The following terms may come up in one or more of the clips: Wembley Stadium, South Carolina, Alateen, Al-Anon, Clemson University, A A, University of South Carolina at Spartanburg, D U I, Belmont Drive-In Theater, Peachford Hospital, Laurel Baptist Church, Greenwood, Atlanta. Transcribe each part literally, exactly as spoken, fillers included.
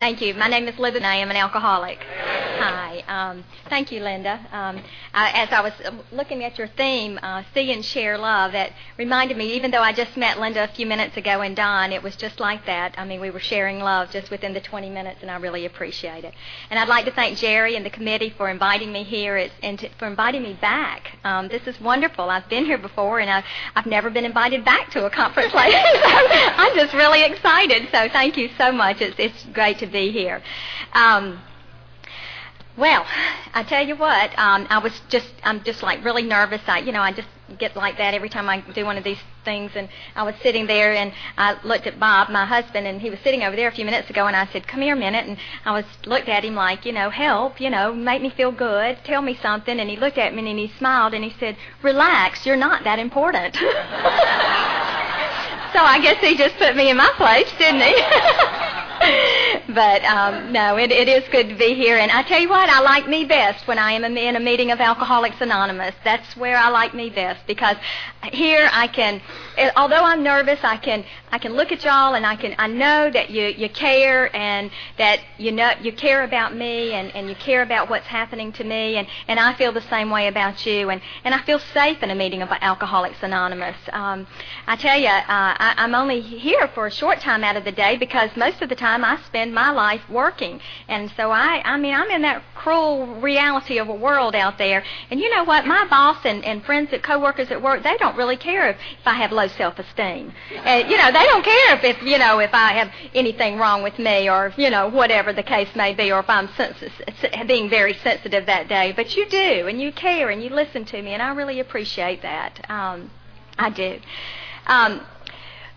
Thank you. My name is Libby, and I am an alcoholic. Hi. Um, thank you, Linda. Um, I, as I was looking at your theme, uh, see and share love, that reminded me, even though I just met Linda a few minutes ago and Don, it was just like that. I mean, we were sharing love just within the twenty minutes, and I really appreciate it. And I'd like to thank Jerry and the committee for inviting me here it's, and to, for inviting me back. Um, this is wonderful. I've been here before, and I've, I've never been invited back to a conference like this. So I'm just really excited, so thank you so much. It's, it's great to be here. Um, well, I tell you what, um, I was just, I'm just like really nervous. I, you know, I just get like that every time I do one of these things, and I was sitting there, and I looked at Bob, my husband, and he was sitting over there a few minutes ago, and I said, come here a minute, and I was looked at him like, you know, help, you know, make me feel good, tell me something, and he looked at me, and he smiled, and he said, relax, you're not that important. So I guess he just put me in my place, didn't he? But, um, no, it, it is good to be here. And I tell you what, I like me best when I am in a meeting of Alcoholics Anonymous. That's where I like me best, because here I can, although I'm nervous, I can I can look at y'all, and I can I know that you, you care, and that you know you care about me, and, and you care about what's happening to me, and, and I feel the same way about you. And, and I feel safe in a meeting of Alcoholics Anonymous. Um, I tell you, uh, I, I'm only here for a short time out of the day, because most of the time I spend my life working, and so I, I mean, I'm in that cruel reality of a world out there, and you know what, my boss and, and friends and co-workers at work, they don't really care if, if I have low self-esteem, and, you know, they don't care if, if, you know, if I have anything wrong with me, or, you know, whatever the case may be, or if I'm sensi- being very sensitive that day, but you do, and you care, and you listen to me, and I really appreciate that. Um, I do. Um,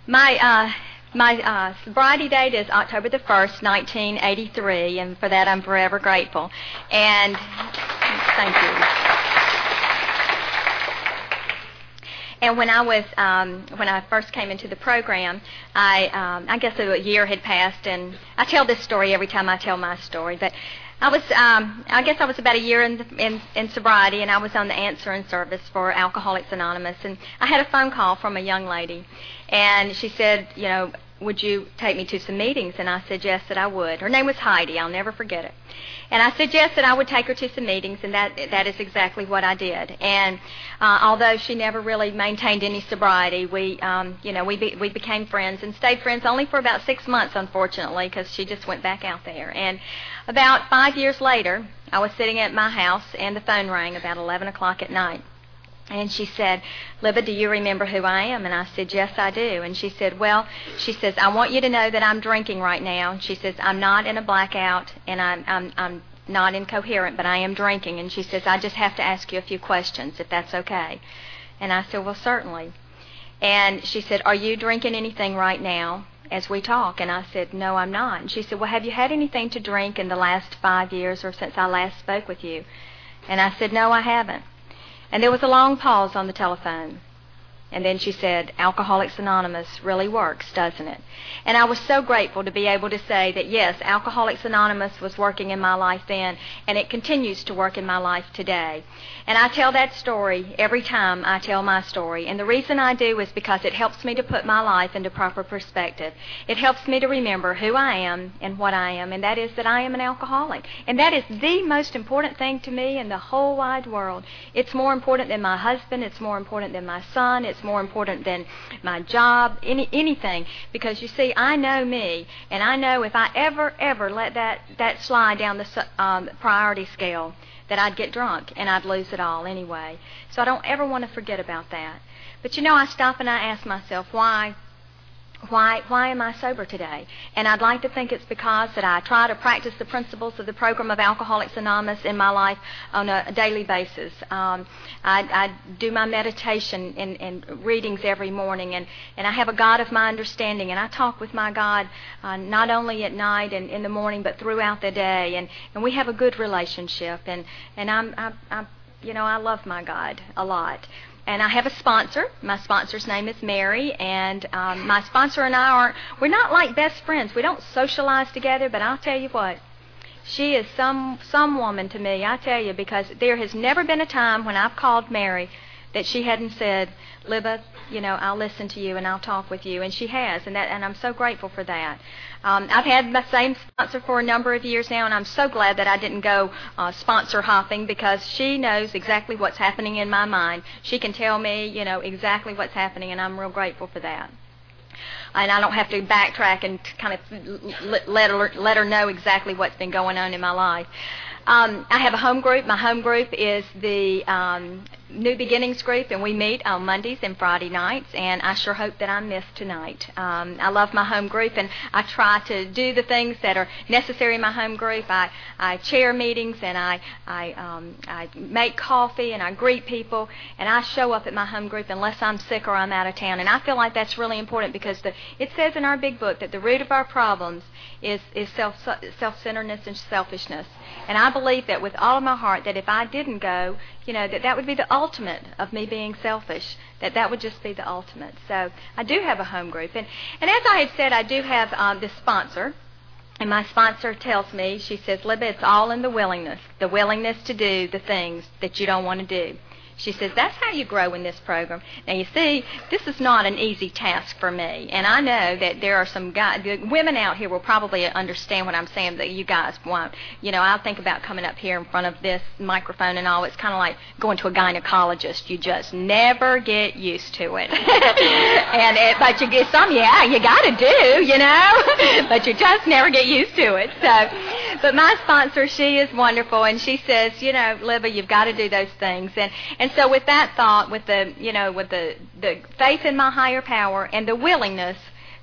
my, uh, My uh, sobriety date is October the first, nineteen eighty-three, and for that I'm forever grateful. And thank you. And when I was, um, when I first came into the program, I, um, I guess a year had passed, and I tell this story every time I tell my story, but I was, um, I guess I was about a year in, the, in, in sobriety, and I was on the answering service for Alcoholics Anonymous, and I had a phone call from a young lady, and she said, you know, would you take me to some meetings? And I said, yes, that I would. Her name was Heidi. I'll never forget it. And I said, yes, that I would take her to some meetings, and that that is exactly what I did. And uh, although she never really maintained any sobriety, we, um, you know, we be, we became friends and stayed friends only for about six months, unfortunately, because she just went back out there. And about five years later, I was sitting at my house, and the phone rang about eleven o'clock at night. And she said, Libba, do you remember who I am? And I said, yes, I do. And she said, well, she says, I want you to know that I'm drinking right now. And she says, I'm not in a blackout, and I'm, I'm, I'm not incoherent, but I am drinking. And she says, I just have to ask you a few questions, if that's okay. And I said, well, certainly. And she said, are you drinking anything right now as we talk? And I said, no, I'm not. And she said, well, have you had anything to drink in the last five years or since I last spoke with you? And I said, no, I haven't. And there was a long pause on the telephone. And then she said, Alcoholics Anonymous really works, doesn't it? And I was so grateful to be able to say that, yes, Alcoholics Anonymous was working in my life then, and it continues to work in my life today. And I tell that story every time I tell my story. And the reason I do is because it helps me to put my life into proper perspective. It helps me to remember who I am and what I am, and that is that I am an alcoholic. And that is the most important thing to me in the whole wide world. It's more important than my husband. It's more important than my son. It's more important than my job, any anything, because you see, I know me, and I know if I ever, ever let that, that slide down the um, priority scale, that I'd get drunk, and I'd lose it all anyway. So I don't ever want to forget about that. But you know, I stop and I ask myself, why? Why why am I sober today? And I'd like to think it's because that I try to practice the principles of the program of Alcoholics Anonymous in my life on a daily basis. Um, I, I do my meditation and, and readings every morning, and, and I have a God of my understanding, and I talk with my God uh, not only at night and in the morning, but throughout the day, and, and we have a good relationship, and, and I'm, I, I, you know, I love my God a lot. And I have a sponsor. My sponsor's name is Mary, and um, my sponsor and I aren't, we're not like best friends. We don't socialize together, but I'll tell you what, she is some some woman to me, I tell you, because there has never been a time when I've called Mary that she hadn't said, Libba, you know, I'll listen to you and I'll talk with you. And she has, and that, and I'm so grateful for that. Um, I've had my same sponsor for a number of years now, and I'm so glad that I didn't go uh, sponsor hopping, because she knows exactly what's happening in my mind. She can tell me, you know, exactly what's happening, and I'm real grateful for that. And I don't have to backtrack and kind of let her, let her know exactly what's been going on in my life. Um, I have a home group. My home group is the um, New Beginnings group, and we meet on Mondays and Friday nights, and I sure hope that I'm missed tonight. Um, I love my home group, and I try to do the things that are necessary in my home group. I, I chair meetings, and I, I, um, I make coffee, and I greet people, and I show up at my home group unless I'm sick or I'm out of town. And I feel like that's really important, because the, it says in our big book that the root of our problems is, is self, self-centeredness and selfishness. And I I believe that with all of my heart, that if I didn't go, you know, that that would be the ultimate of me being selfish, that that would just be the ultimate. So I do have a home group. And, and as I had said, I do have um, this sponsor. And my sponsor tells me, she says, Libba, it's all in the willingness, the willingness to do the things that you don't want to do. She says, that's how you grow in this program. Now, you see, this is not an easy task for me. And I know that there are some guys, the women out here will probably understand what I'm saying, that you guys won't. You know, I think about coming up here in front of this microphone and all. It's kind of like going to a gynecologist. You just never get used to it. and it, But you get some, yeah, you got to do, you know. but you just never get used to it. So, But my sponsor, she is wonderful. And she says, you know, Libba, you've got to do those things. And, and so with that thought, with the, you know, with the, the faith in my higher power and the willingness,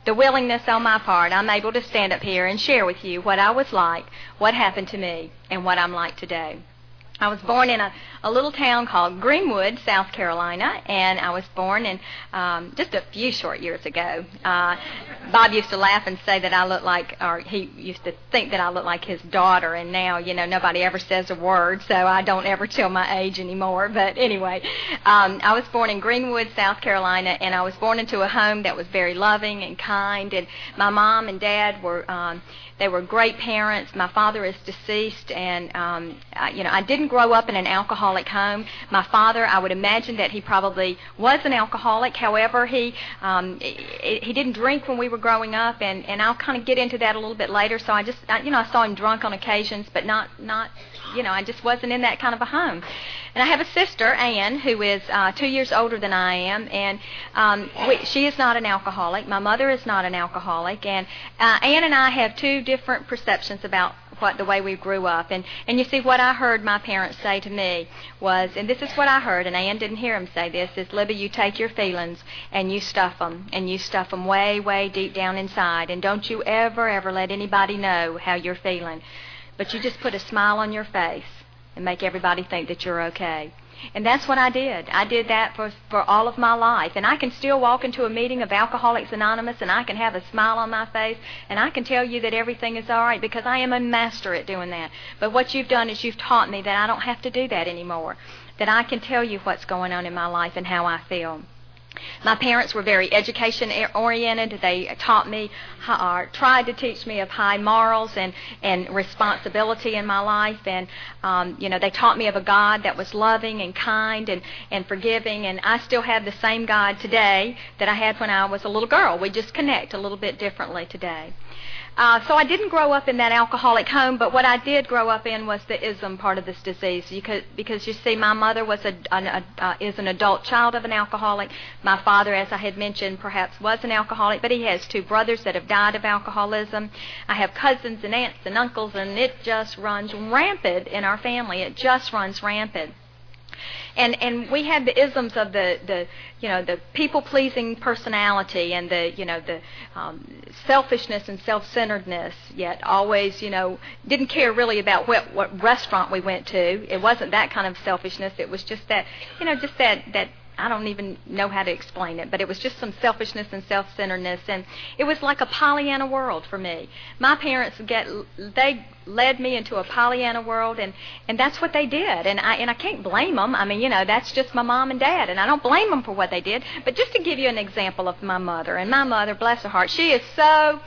the willingness on my part, I'm able to stand up here and share with you what I was like, what happened to me, and what I'm like today. I was born in a, a little town called Greenwood, South Carolina, and I was born in um, just a few short years ago. Uh, Bob used to laugh and say that I look like, or he used to think that I look like his daughter, and now, you know, nobody ever says a word, so I don't ever tell my age anymore. But anyway, um, I was born in Greenwood, South Carolina, and I was born into a home that was very loving and kind, and my mom and dad were... Um, They were great parents. My father is deceased, and um, I, you know, I didn't grow up in an alcoholic home. My father, I would imagine that he probably was an alcoholic. However, he um, he didn't drink when we were growing up, and, and I'll kind of get into that a little bit later. So I just, I, you know, I saw him drunk on occasions, but not not, you know, I just wasn't in that kind of a home. And I have a sister, Anne, who is uh, two years older than I am, and um, we, she is not an alcoholic. My mother is not an alcoholic, and uh, Anne and I have two different perceptions about what the way we grew up. And, and you see, what I heard my parents say to me was, and this is what I heard, and Anne didn't hear him say this, is, Libba, you take your feelings and you stuff them, and you stuff them way, way deep down inside, and don't you ever, ever let anybody know how you're feeling. But you just put a smile on your face and make everybody think that you're okay. And that's what I did. I did that for, for all of my life. And I can still walk into a meeting of Alcoholics Anonymous, and I can have a smile on my face, and I can tell you that everything is all right, because I am a master at doing that. But what you've done is you've taught me that I don't have to do that anymore, that I can tell you what's going on in my life and how I feel. My parents were very education-oriented. They taught me, or tried to teach me, of high morals and, and responsibility in my life. And, um, you know, they taught me of a God that was loving and kind and, and forgiving. And I still have the same God today that I had when I was a little girl. We just connect a little bit differently today. Uh, so I didn't grow up in that alcoholic home, but what I did grow up in was the ism part of this disease. You could, because, you see, my mother was a, an, a, uh, is an adult child of an alcoholic. My father, as I had mentioned, perhaps was an alcoholic, but he has two brothers that have died of alcoholism. I have cousins and aunts and uncles, and it just runs rampant in our family. It just runs rampant. And and we had the isms of the, the you know, the people-pleasing personality, and the, you know, the um, selfishness and self-centeredness, yet always, you know, didn't care really about what, what restaurant we went to. It wasn't that kind of selfishness. It was just that, you know, just that, that I don't even know how to explain it, but it was just some selfishness and self-centeredness, and it was like a Pollyanna world for me. My parents, get, they led me into a Pollyanna world, and, and that's what they did, and I and I can't blame them. I mean, you know, that's just my mom and dad, and I don't blame them for what they did, but just to give you an example of my mother, and my mother, bless her heart, she is so...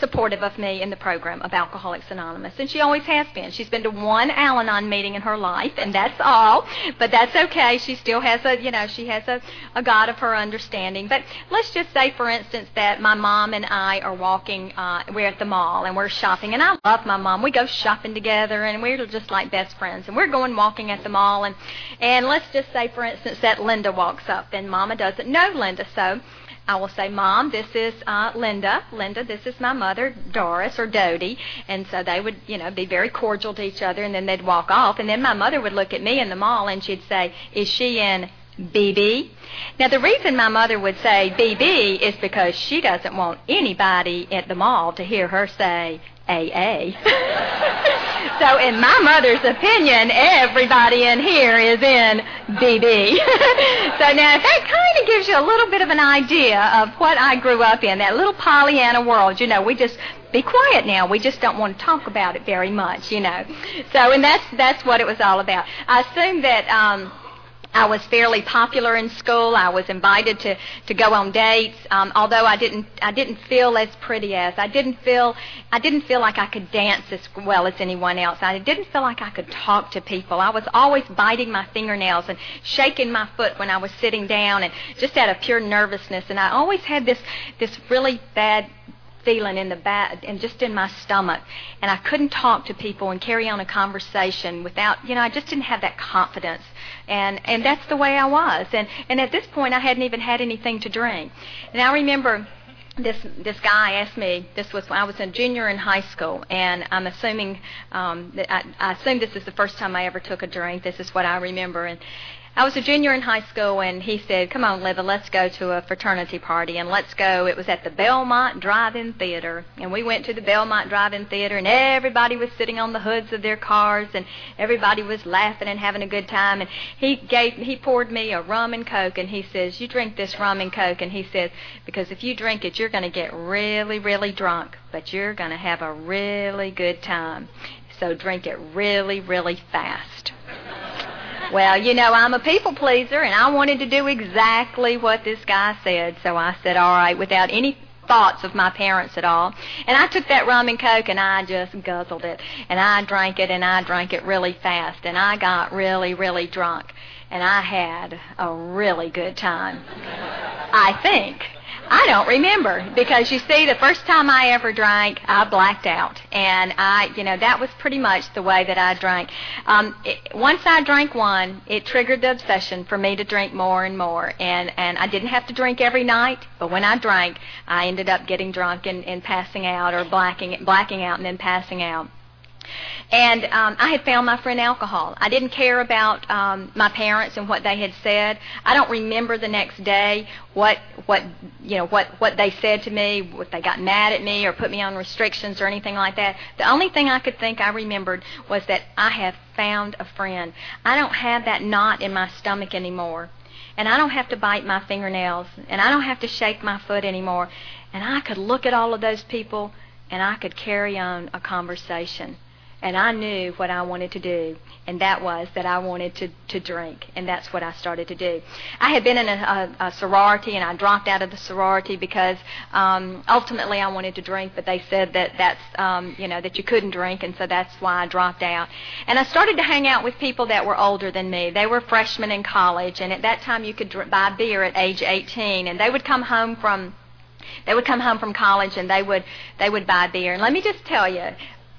supportive of me in the program of Alcoholics Anonymous, and she always has been. She's been to one Al-Anon meeting in her life, and that's all, but that's okay. She still has a, you know, she has a, a God of her understanding. But let's just say, for instance, that my mom and I are walking, uh, we're at the mall, and we're shopping, and I love my mom. We go shopping together, and we're just like best friends, and we're going walking at the mall, and, and let's just say, for instance, that Linda walks up, and Mama doesn't know Linda, so I will say, Mom, this is uh, Linda. Linda, this is my mother, Doris or Dodie. And so they would, you know, be very cordial to each other, and then they'd walk off. And then my mother would look at me in the mall, and she'd say, is she in B B? Now, the reason my mother would say B B is because she doesn't want anybody at the mall to hear her say A A. So in my mother's opinion, everybody in here is in B B. So now that kind of gives you a little bit of an idea of what I grew up in, that little Pollyanna world. You know, we just be quiet now. We just don't want to talk about it very much, you know. So, and that's, that's what it was all about. I assume that... Um, I was fairly popular in school. I was invited to, to go on dates. Um, although I didn't, I didn't feel as pretty as I didn't feel, I didn't feel like I could dance as well as anyone else. I didn't feel like I could talk to people. I was always biting my fingernails and shaking my foot when I was sitting down, and just out of pure nervousness. And I always had this, this really bad feeling in the back and just in my stomach, and I couldn't talk to people and carry on a conversation without, you know, I just didn't have that confidence, and and that's the way I was, and and at this point I hadn't even had anything to drink. And I remember this this guy asked me, this was when I was a junior in high school, and I'm assuming um, that I, I assume this is the first time I ever took a drink. This is what I remember. And I was a junior in high school, and he said, come on, Liva, let's go to a fraternity party, and let's go. It was at the Belmont Drive-In Theater, and we went to the Belmont Drive-In Theater, and everybody was sitting on the hoods of their cars, and everybody was laughing and having a good time, and he gave, he poured me a rum and Coke, and he says, you drink this rum and Coke, and he says, because if you drink it, you're going to get really, really drunk, but you're going to have a really good time, so drink it really, really fast. Well, you know, I'm a people pleaser, and I wanted to do exactly what this guy said. So I said, all right, without any thoughts of my parents at all. And I took that rum and Coke, and I just guzzled it. And I drank it, and I drank it really fast. And I got really, really drunk. And I had a really good time, I think. I don't remember, because, you see, the first time I ever drank, I blacked out. And, I, you know, that was pretty much the way that I drank. Um, it, once I drank one, it triggered the obsession for me to drink more and more. And, and I didn't have to drink every night, but when I drank, I ended up getting drunk and, and passing out, or blacking, blacking out and then passing out. And um, I had found my friend alcohol. I didn't care about um, my parents and what they had said. I don't remember the next day what what you know what, what they said to me, if they got mad at me or put me on restrictions or anything like that. The only thing I could think I remembered was that I have found a friend. I don't have that knot in my stomach anymore. And I don't have to bite my fingernails. And I don't have to shake my foot anymore. And I could look at all of those people, and I could carry on a conversation. And I knew what I wanted to do, and that was that I wanted to, to drink, and that's what I started to do. I had been in a, a, a sorority, and I dropped out of the sorority because um, ultimately I wanted to drink, but they said that that's, um, you know, that you couldn't drink, and so that's why I dropped out. And I started to hang out with people that were older than me. They were freshmen in college, and at that time you could dr- buy beer at age eighteen, and they would come home from, they would come home from college, and they would they would buy beer. And let me just tell you,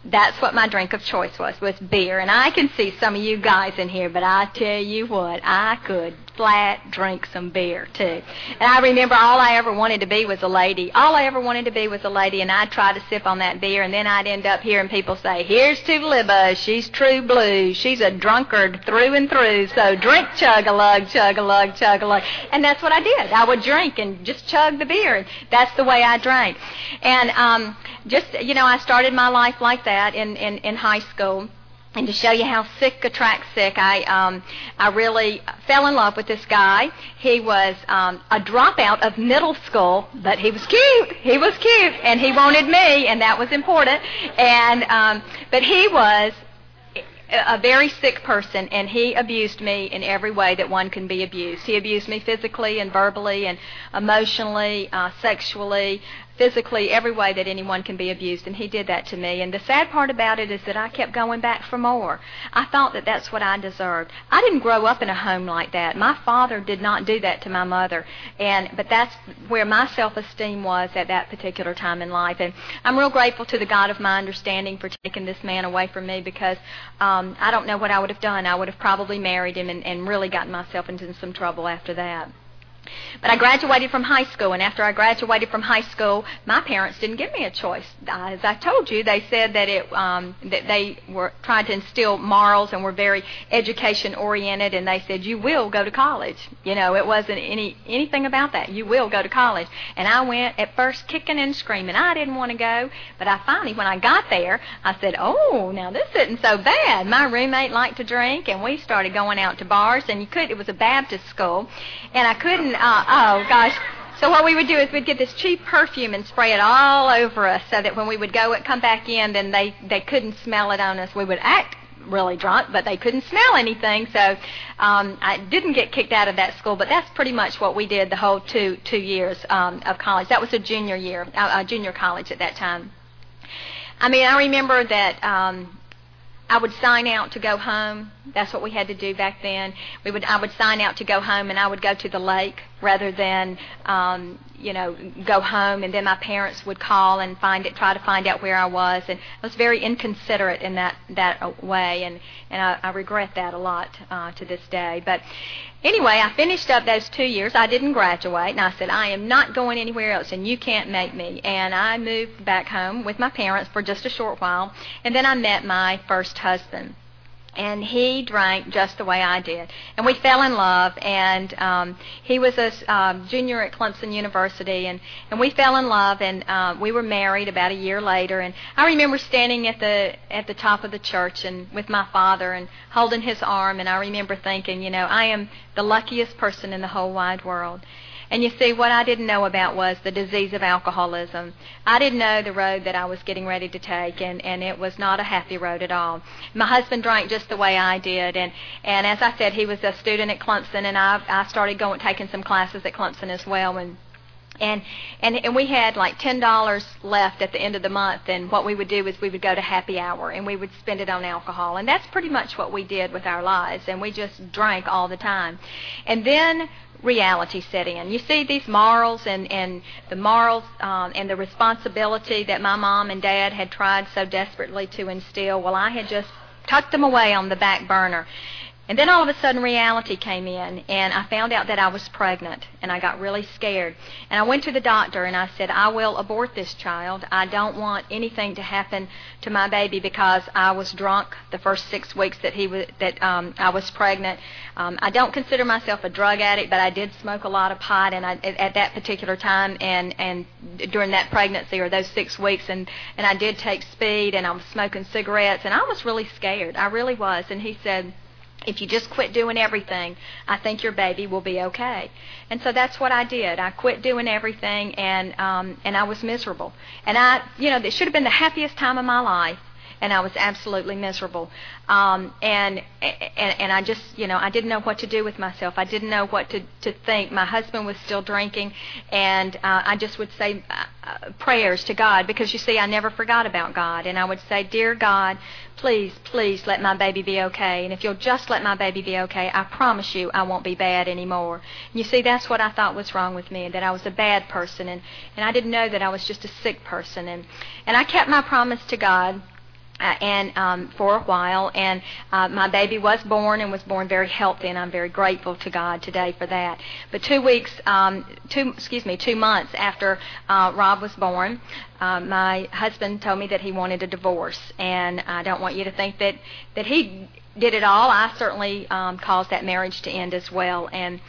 that's what my drink of choice was, was beer. And I can see some of you guys in here, but I tell you what, I could flat drink some beer, too. And I remember all I ever wanted to be was a lady. All I ever wanted to be was a lady, and I'd try to sip on that beer, and then I'd end up hearing people say, here's to Libba, she's true blue, she's a drunkard through and through, so drink chug-a-lug, chug-a-lug, chug-a-lug. And that's what I did. I would drink and just chug the beer, and that's the way I drank. And um, just, you know, I started my life like that. that in, in, in high school. And to show you how sick attracts sick, I um, I really fell in love with this guy. He was um, a dropout of middle school, but he was cute. He was cute, and he wanted me, and that was important. And um, but he was a very sick person, and he abused me in every way that one can be abused. He abused me physically and verbally and emotionally, uh, sexually, physically, every way that anyone can be abused, and he did that to me. And the sad part about it is that I kept going back for more. I thought that that's what I deserved. I didn't grow up in a home like that. My father did not do that to my mother, and but that's where my self-esteem was at that particular time in life. And I'm real grateful to the God of my understanding for taking this man away from me, because um, I don't know what I would have done. I would have probably married him and, and really gotten myself into some trouble after that. But I graduated from high school, and after I graduated from high school, my parents didn't give me a choice. As I told you, they said that it um, that they were trying to instill morals and were very education-oriented, and they said, you will go to college. You know, it wasn't any anything about that. You will go to college. And I went at first kicking and screaming. I didn't want to go, but I finally, when I got there, I said, oh, now this isn't so bad. My roommate liked to drink, and we started going out to bars, and you could. It was a Baptist school, and I couldn't... Uh, oh, gosh. So what we would do is we'd get this cheap perfume and spray it all over us so that when we would go and come back in, then they, they couldn't smell it on us. We would act really drunk, but they couldn't smell anything. So um, I didn't get kicked out of that school, but that's pretty much what we did the whole two, two years um, of college. That was a junior year, uh, junior college at that time. I mean, I remember that... Um, I would sign out to go home. That's what we had to do back then. We would, I would sign out to go home, and I would go to the lake rather than, um, you know, go home. And then my parents would call and find it, try to find out where I was. And I was very inconsiderate in that that way, and and I, I regret that a lot uh, to this day. But anyway, I finished up those two years. I didn't graduate, and I said, I am not going anywhere else, and you can't make me. And I moved back home with my parents for just a short while, and then I met my first husband. And he drank just the way I did. And we fell in love, and um, he was a uh, junior at Clemson University, and, and we fell in love, and uh, we were married about a year later. And I remember standing at the at the top of the church and with my father and holding his arm, and I remember thinking, you know, I am the luckiest person in the whole wide world. And you see, what I didn't know about was the disease of alcoholism. I didn't know the road that I was getting ready to take, and, and it was not a happy road at all. My husband drank just the way I did, and, and as I said, he was a student at Clemson, and I I started going taking some classes at Clemson as well, and and and, and we had like ten dollars left at the end of the month, and what we would do is we would go to happy hour, and we would spend it on alcohol, and that's pretty much what we did with our lives, and we just drank all the time. And then reality set in. You see, these morals and, and the morals um, and the responsibility that my mom and dad had tried so desperately to instill, well, I had just tucked them away on the back burner. And then all of a sudden reality came in, and I found out that I was pregnant, and I got really scared. And I went to the doctor, and I said, I will abort this child. I don't want anything to happen to my baby, because I was drunk the first six weeks that he was, that um, I was pregnant. Um, I don't consider myself a drug addict, but I did smoke a lot of pot, and I, at that particular time and, and during that pregnancy or those six weeks, and, and I did take speed, and I was smoking cigarettes, and I was really scared. I really was. And he said, if you just quit doing everything, I think your baby will be okay. And so that's what I did. I quit doing everything, and um, and I was miserable. And I, you know, this should have been the happiest time of my life, and I was absolutely miserable. Um, and, and and I just, you know, I didn't know what to do with myself. I didn't know what to, to think. My husband was still drinking, and uh, I just would say uh, prayers to God, because, you see, I never forgot about God. And I would say, dear God, please, please let my baby be okay. And if you'll just let my baby be okay, I promise you I won't be bad anymore. And you see, that's what I thought was wrong with me, that I was a bad person. And, and I didn't know that I was just a sick person. And, and I kept my promise to God. Uh, and um, for a while, and uh, my baby was born and was born very healthy, and I'm very grateful to God today for that. But two weeks, um, two excuse me, two months after uh, Rob was born, uh, my husband told me that he wanted a divorce, and I don't want you to think that that he did it all. I certainly um, caused that marriage to end as well, and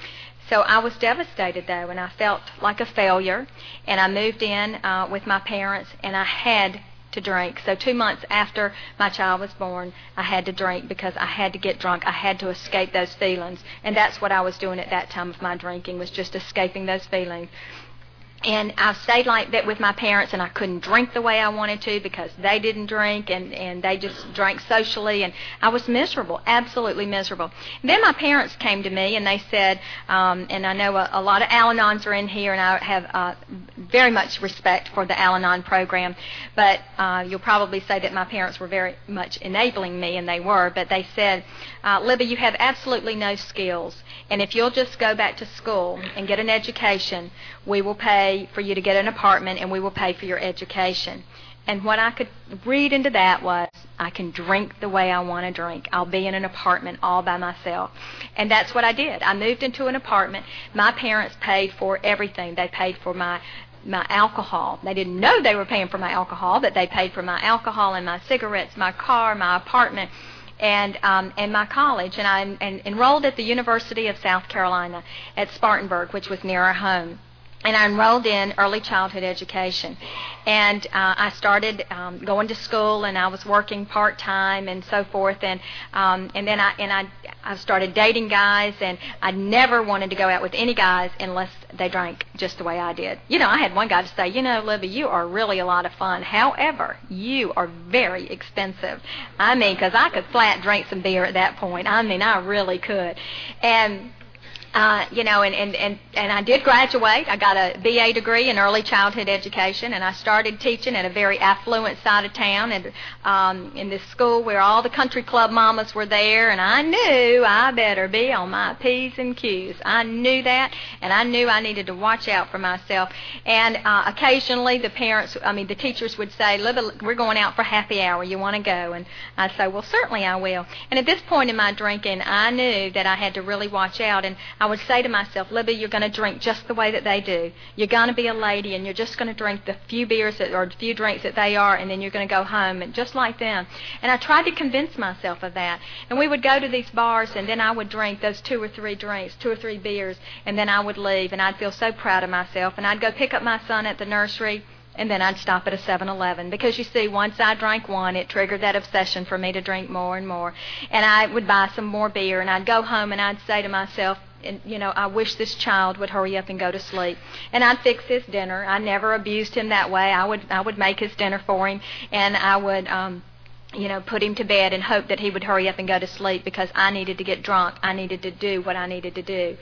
so I was devastated, though, and I felt like a failure. And I moved in uh, with my parents, and I had to drink. So two months after my child was born, I had to drink, because I had to get drunk. I had to escape those feelings, and that's what I was doing at that time of my drinking, was just escaping those feelings. And I stayed like that with my parents, and I couldn't drink the way I wanted to because they didn't drink, and, and they just drank socially, and I was miserable, absolutely miserable. And then my parents came to me, and they said, um, and I know a, a lot of Al-Anons are in here, and I have uh, very much respect for the Al-Anon program, but uh, you'll probably say that my parents were very much enabling me, and they were, but they said, uh, Libby, you have absolutely no skills, and if you'll just go back to school and get an education, we will pay for you to get an apartment, and we will pay for your education. And what I could read into that was, I can drink the way I want to drink. I'll be in an apartment all by myself. And that's what I did. I moved into an apartment. My parents paid for everything. They paid for my my alcohol. They didn't know they were paying for my alcohol, but they paid for my alcohol and my cigarettes, my car, my apartment, and um, and my college. And I and enrolled at the University of South Carolina at Spartanburg, which was near our home. And I enrolled in early childhood education. And uh, I started um, going to school, and I was working part-time and so forth. And um, and then I and I, I started dating guys, and I never wanted to go out with any guys unless they drank just the way I did. You know, I had one guy to say, you know, Libby, you are really a lot of fun. However, you are very expensive. I mean, because I could flat drink some beer at that point. I mean, I really could. And... Uh, you know, and, and, and, and I did graduate. I got a B A degree in early childhood education, and I started teaching at a very affluent side of town and, um, in this school where all the country club mamas were there, and I knew I better be on my P's and Q's. I knew that, and I knew I needed to watch out for myself. And uh, occasionally the parents, I mean, the teachers would say, we're going out for happy hour. You want to go? And I say, well, certainly I will. And at this point in my drinking, I knew that I had to really watch out, and I would say to myself, Libby, you're going to drink just the way that they do. You're going to be a lady, and you're just going to drink the few beers that, or the few drinks that they are, and then you're going to go home and just like them. And I tried to convince myself of that. And we would go to these bars, and then I would drink those two or three drinks, two or three beers, and then I would leave, and I'd feel so proud of myself. And I'd go pick up my son at the nursery, and then I'd stop at a seven eleven because, you see, once I drank one, it triggered that obsession for me to drink more and more. And I would buy some more beer, and I'd go home, and I'd say to myself, and, you know, I wish this child would hurry up and go to sleep. And I'd fix his dinner. I never abused him that way. I would I would make his dinner for him, and I would, um, you know, put him to bed and hope that he would hurry up and go to sleep because I needed to get drunk. I needed to do what I needed to do.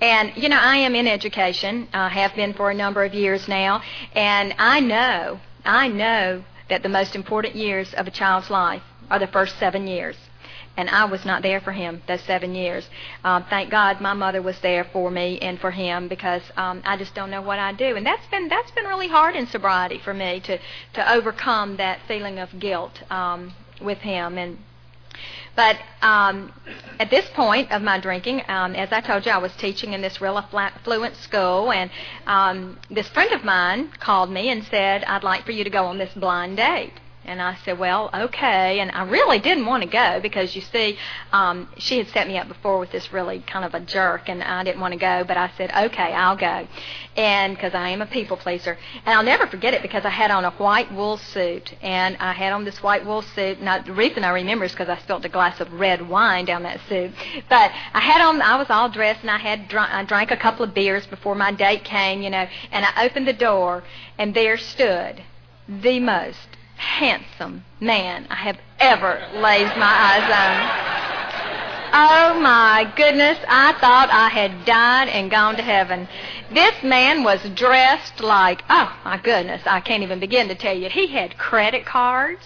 And, you know, I am in education. I have been for a number of years now. And I know, I know that the most important years of a child's life are the first seven years. And I was not there for him those seven years. Um, thank God my mother was there for me and for him because um, I just don't know what I do. And that's been that's been really hard in sobriety for me to, to overcome that feeling of guilt um, with him. And But um, at this point of my drinking, um, as I told you, I was teaching in this real affluent school, and um, this friend of mine called me and said, I'd like for you to go on this blind date. And I said, well, okay. And I really didn't want to go because, you see, um, she had set me up before with this really kind of a jerk, and I didn't want to go. But I said, okay, I'll go, and because I am a people pleaser. And I'll never forget it because I had on a white wool suit, and I had on this white wool suit. Now, the reason I remember is because I spilled a glass of red wine down that suit. But I had on, I was all dressed, and I had drunk, I drank a couple of beers before my date came, you know. And I opened the door, and there stood the most handsome man I have ever laid my eyes on. Oh, my goodness, I thought I had died and gone to heaven. This man was dressed like, oh, my goodness, I can't even begin to tell you. He had credit cards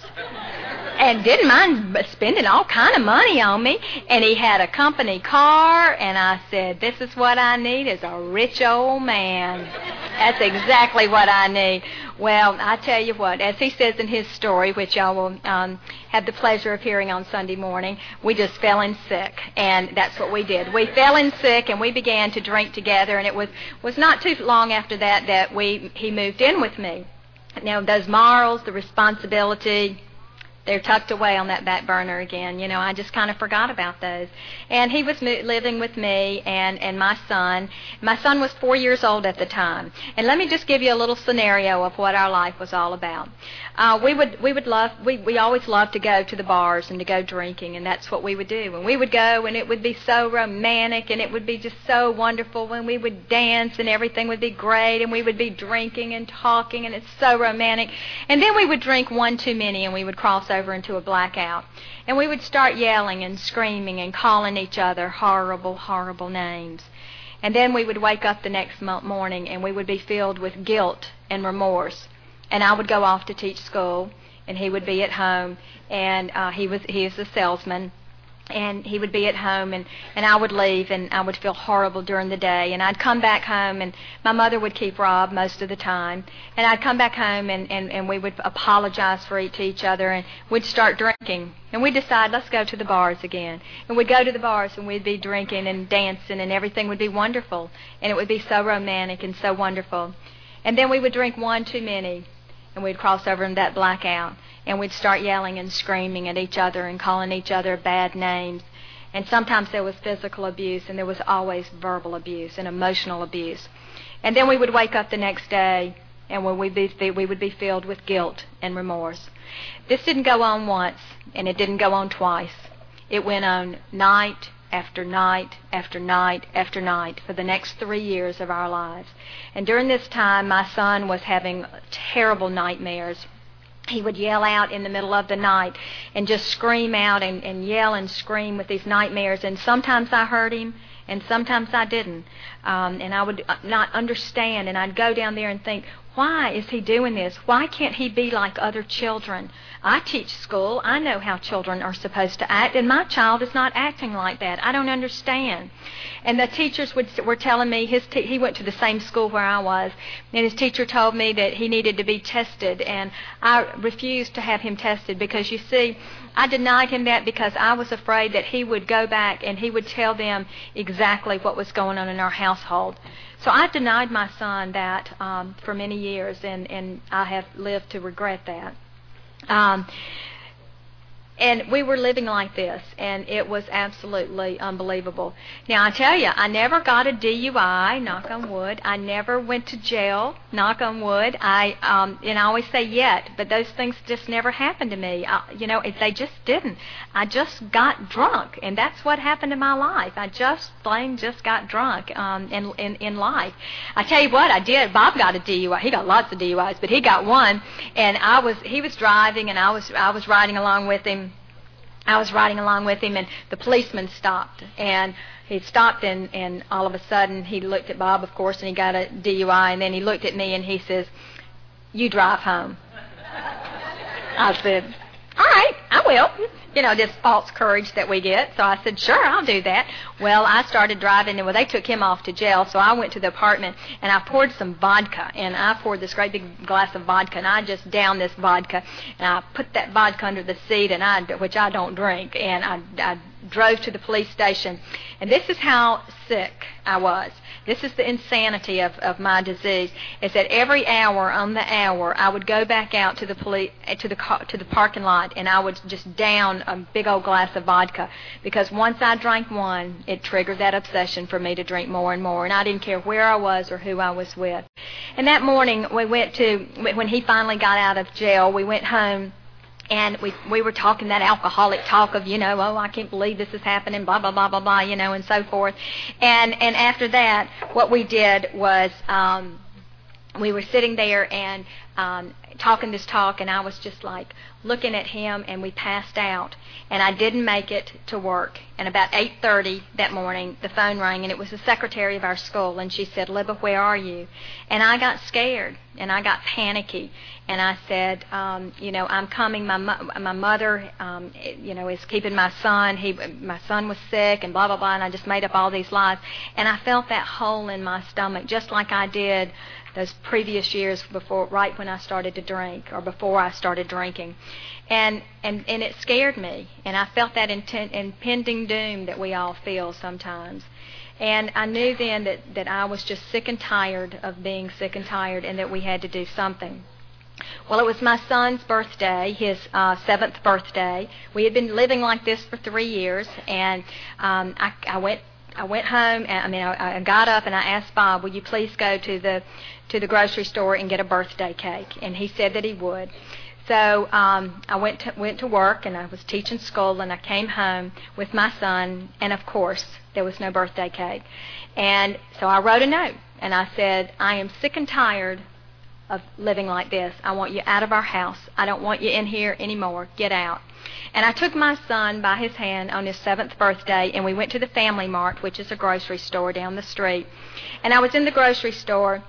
and didn't mind spending all kind of money on me, and he had a company car, and I said, this is what I need is a rich old man. That's exactly what I need. Well, I tell you what, as he says in his story, which y'all will um, have the pleasure of hearing on Sunday morning, we just fell in sick, and that's what we did. We fell in sick, and we began to drink together, and it was, was not too long after that that we he moved in with me. Now, those morals, the responsibility, they're tucked away on that back burner again. You know, I just kind of forgot about those. And he was mo- living with me and, and my son. My son was four years old at the time. And let me just give you a little scenario of what our life was all about. Uh, we would we would love we, we always loved to go to the bars and to go drinking, and that's what we would do. And we would go, and it would be so romantic, and it would be just so wonderful when we would dance, and everything would be great, and we would be drinking and talking, and it's so romantic. And then we would drink one too many, and we would cross over into a blackout. And we would start yelling and screaming and calling each other horrible, horrible names. And then we would wake up the next morning, and we would be filled with guilt and remorse. And I would go off to teach school, and he would be at home, and uh, he was he was a salesman. And he would be at home, and, and I would leave, and I would feel horrible during the day. And I'd come back home, and my mother would keep Rob most of the time. And I'd come back home, and, and, and we would apologize for each, to each other, and we'd start drinking. And we'd decide, let's go to the bars again. And we'd go to the bars, and we'd be drinking and dancing, and everything would be wonderful. And it would be so romantic and so wonderful. And then we would drink one too many, and we'd cross over in that blackout. And we'd start yelling and screaming at each other and calling each other bad names. And sometimes there was physical abuse, and there was always verbal abuse and emotional abuse. And then we would wake up the next day, and when we'd be, we would be filled with guilt and remorse. This didn't go on once, and it didn't go on twice. It went on night after night after night after night for the next three years of our lives. And during this time, my son was having terrible nightmares. He would yell out in the middle of the night and just scream out and, and yell and scream with these nightmares. And sometimes I heard him, and sometimes I didn't. Um, and I would not understand, and I'd go down there and think, why is he doing this? Why can't he be like other children? I teach school. I know how children are supposed to act, and my child is not acting like that. I don't understand. And the teachers would, were telling me, his te- he went to the same school where I was, and his teacher told me that he needed to be tested, and I refused to have him tested because, you see, I denied him that because I was afraid that he would go back and he would tell them exactly what was going on in our household. So I denied my son that um, for many years, and, and I have lived to regret that. Um, and we were living like this, and it was absolutely unbelievable. Now, I tell you, I never got a D U I, knock on wood. I never went to jail, knock on wood. I um, and I always say yet, but those things just never happened to me. I, you know, if they just didn't. I just got drunk, and that's what happened in my life. I just plain just got drunk um, in, in, in life. I tell you what, I did. Bob got a D U I. He got lots of D U Is, but he got one, and I was he was driving, and I was I was riding along with him. I was riding along with him, and the policeman stopped, and he stopped, and, and all of a sudden he looked at Bob, of course, and he got a D U I, and then he looked at me, and he says, "You drive home." I said, "All right, I will." You know, this false courage that we get. So I said, "Sure, I'll do that." Well, I started driving, and well, they took him off to jail. So I went to the apartment, and I poured some vodka, and I poured this great big glass of vodka, and I just downed this vodka, and I put that vodka under the seat, and I, which I don't drink, and I, I drove to the police station. And this is how sick I was. This is the insanity of, of my disease, is that every hour on the hour I would go back out to the police, to the to the parking lot, and I would just down a big old glass of vodka, because once I drank one, it triggered that obsession for me to drink more and more, and I didn't care where I was or who I was with. And that morning we went to, when he finally got out of jail, we went home. And we we were talking that alcoholic talk of, you know, oh, I can't believe this is happening, blah, blah, blah, blah, blah, you know, and so forth. And and after that, what we did was um, we were sitting there and um, talking this talk, and I was just like looking at him, and we passed out. And I didn't make it to work. And about eight thirty that morning, the phone rang, and it was the secretary of our school, and she said, "Libba, where are you?" And I got scared, and I got panicky, and I said, um, you know, "I'm coming. My mo- my mother, um, you know, is keeping my son. He, my son was sick, and blah, blah, blah," and I just made up all these lies. And I felt that hole in my stomach, just like I did those previous years before, right when I started to drink, or before I started drinking. And, and and it scared me, and I felt that intent, impending doom that we all feel sometimes. And I knew then that, that I was just sick and tired of being sick and tired, and that we had to do something. Well, it was my son's birthday, his uh, seventh birthday. We had been living like this for three years, and um, I, I went I went home, and I mean, I, I got up and I asked Bob, will you please go to the to the grocery store and get a birthday cake? And he said that he would. So um, I went to, went to work, and I was teaching school, and I came home with my son, and of course, there was no birthday cake. And so I wrote a note, and I said, I am sick and tired of living like this. I want you out of our house. I don't want you in here anymore. Get out. And I took my son by his hand on his seventh birthday, and we went to the Family Mart, which is a grocery store down the street. And I was in the grocery store,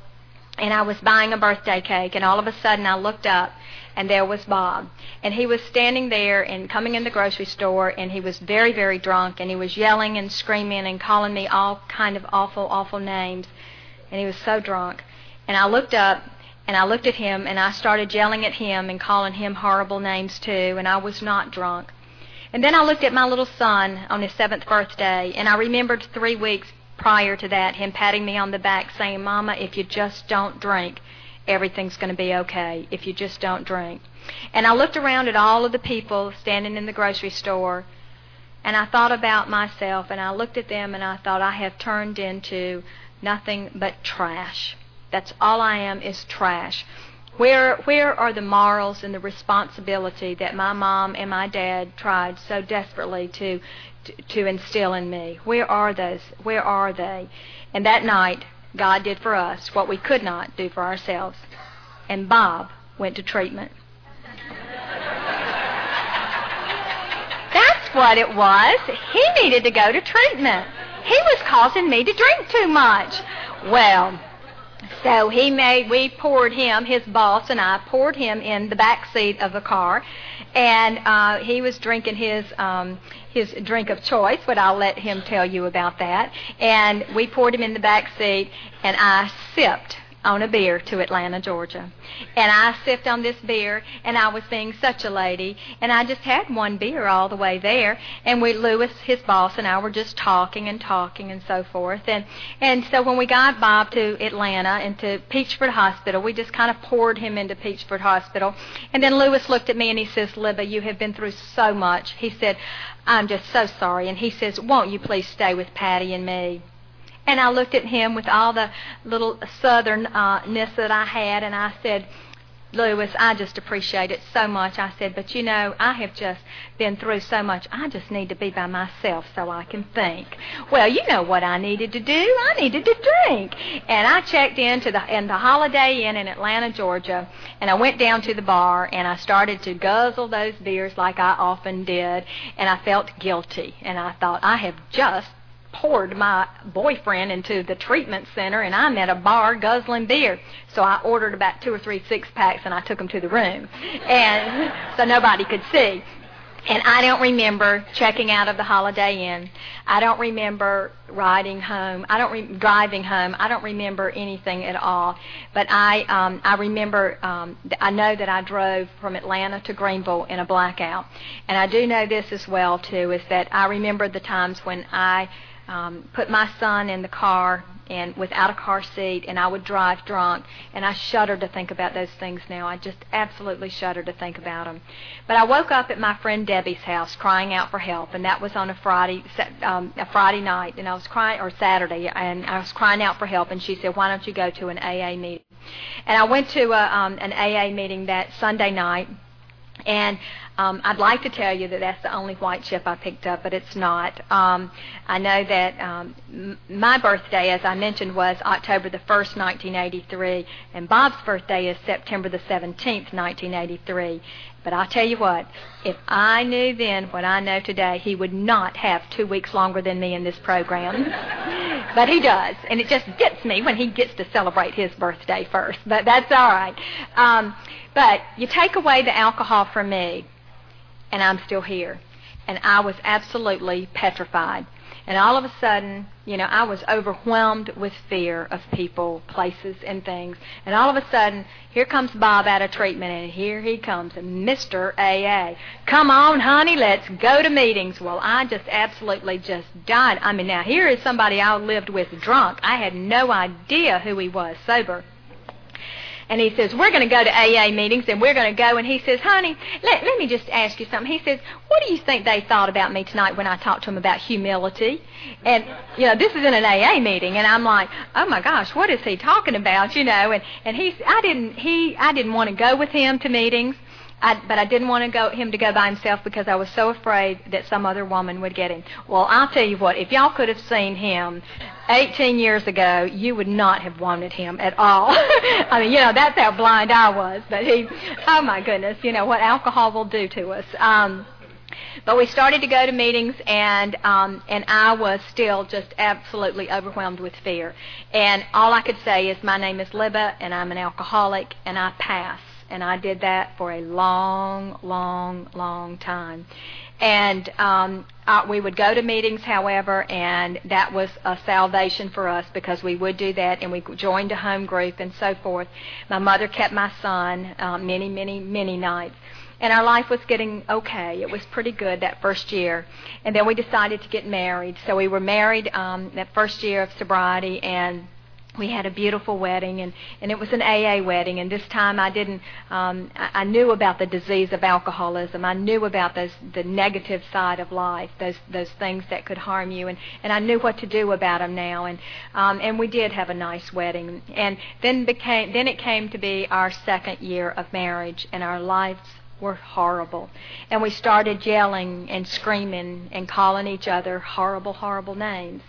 and I was buying a birthday cake, and all of a sudden I looked up, and there was Bob. And he was standing there and coming in the grocery store, and he was very, very drunk, and he was yelling and screaming and calling me all kind of awful, awful names. And he was so drunk. And I looked up, and I looked at him, and I started yelling at him and calling him horrible names, too, and I was not drunk. And then I looked at my little son on his seventh birthday, and I remembered three weeks prior to that, him patting me on the back, saying, Mama, if you just don't drink, everything's going to be okay, if you just don't drink. And I looked around at all of the people standing in the grocery store, and I thought about myself, and I looked at them, and I thought, I have turned into nothing but trash. That's all I am, is trash. Where where are the morals and the responsibility that my mom and my dad tried so desperately to, to to instill in me? Where are those? Where are they? And that night, God did for us what we could not do for ourselves. And Bob went to treatment. That's what it was. He needed to go to treatment. He was causing me to drink too much. Well, so he made, we poured him, his boss and I poured him in the back seat of the car, and uh, he was drinking his um, his drink of choice, but I'll let him tell you about that. And we poured him in the back seat, and I sipped on a beer to Atlanta, Georgia. And I sipped on this beer, and I was being such a lady, and I just had one beer all the way there, and we, Lewis, his boss, and I were just talking and talking and so forth. And, and so when we got Bob to Atlanta and to Peachford Hospital, we just kind of poured him into Peachford Hospital. And then Lewis looked at me, and he says, Libba, you have been through so much. He said, I'm just so sorry. And he says, won't you please stay with Patty and me? And I looked at him with all the little southernness that I had, and I said, Lewis, I just appreciate it so much. I said, but you know, I have just been through so much. I just need to be by myself so I can think. Well, you know what I needed to do. I needed to drink. And I checked into the, in the Holiday Inn in Atlanta, Georgia, and I went down to the bar, and I started to guzzle those beers like I often did, and I felt guilty. And I thought, I have just poured my boyfriend into the treatment center, and I'm at a bar guzzling beer. So I ordered about two or three six-packs, and I took them to the room, and so nobody could see. And I don't remember checking out of the Holiday Inn. I don't remember riding home. I don't re- driving home. I don't remember anything at all. But I, um, I remember. Um, th- I know that I drove from Atlanta to Greenville in a blackout. And I do know this as well too, is that I remember the times when I. Um, put my son in the car and without a car seat, and I would drive drunk, and I shudder to think about those things now. I just absolutely shudder to think about them. But I woke up at my friend Debbie's house crying out for help, and that was on a Friday um, a Friday night, and I was crying, or Saturday, and I was crying out for help, and she said, why don't you go to an A A meeting? And I went to a, um, an A A meeting that Sunday night, and Um, I'd like to tell you that that's the only white chip I picked up, but it's not. Um, I know that um, m- my birthday, as I mentioned, was October the first, nineteen eighty-three, and Bob's birthday is September the seventeenth, nineteen eighty-three. But I'll tell you what, if I knew then what I know today, he would not have two weeks longer than me in this program. But he does, and it just gets me when he gets to celebrate his birthday first. But that's all right. Um, but you take away the alcohol from me, and I'm still here. And I was absolutely petrified. And all of a sudden, you know, I was overwhelmed with fear of people, places, and things. And all of a sudden, here comes Bob out of treatment, and here he comes, Mister A A. Come on, honey, let's go to meetings. Well, I just absolutely just died. I mean, now, here is somebody I lived with drunk. I had no idea who he was sober. and he says, we're going to go to A A meetings, and we're going to go, and he says, honey, let, let me just ask you something. He says, what do you think they thought about me tonight when I talked to them about humility? And, you know, this is in an A A meeting, and I'm like, oh, my gosh, what is he talking about, you know? And, and he, I didn't, he, I didn't want to go with him to meetings. I, but I didn't want to go, him to go by himself because I was so afraid that some other woman would get him. Well, I'll tell you what, if y'all could have seen him eighteen years ago, you would not have wanted him at all. I mean, you know, that's how blind I was. But he, oh, my goodness, you know, what alcohol will do to us. Um, but we started to go to meetings, and um, and I was still just absolutely overwhelmed with fear. And all I could say is, my name is Libba, and I'm an alcoholic, and I pass. And I did that for a long, long, long time. And um, I, we would go to meetings, however, and that was a salvation for us because we would do that, and we joined a home group and so forth. My mother kept my son uh, many, many, many nights. And our life was getting okay. It was pretty good that first year. And then we decided to get married. So we were married um, that first year of sobriety, and we had a beautiful wedding, and, and it was an A A wedding, and this time I didn't, um, I, I knew about the disease of alcoholism. I knew about those, the negative side of life, those those things that could harm you, and, and I knew what to do about them now, and um, and we did have a nice wedding. And then became then it came to be our second year of marriage, and our lives were horrible. And we started yelling and screaming and calling each other horrible, horrible names.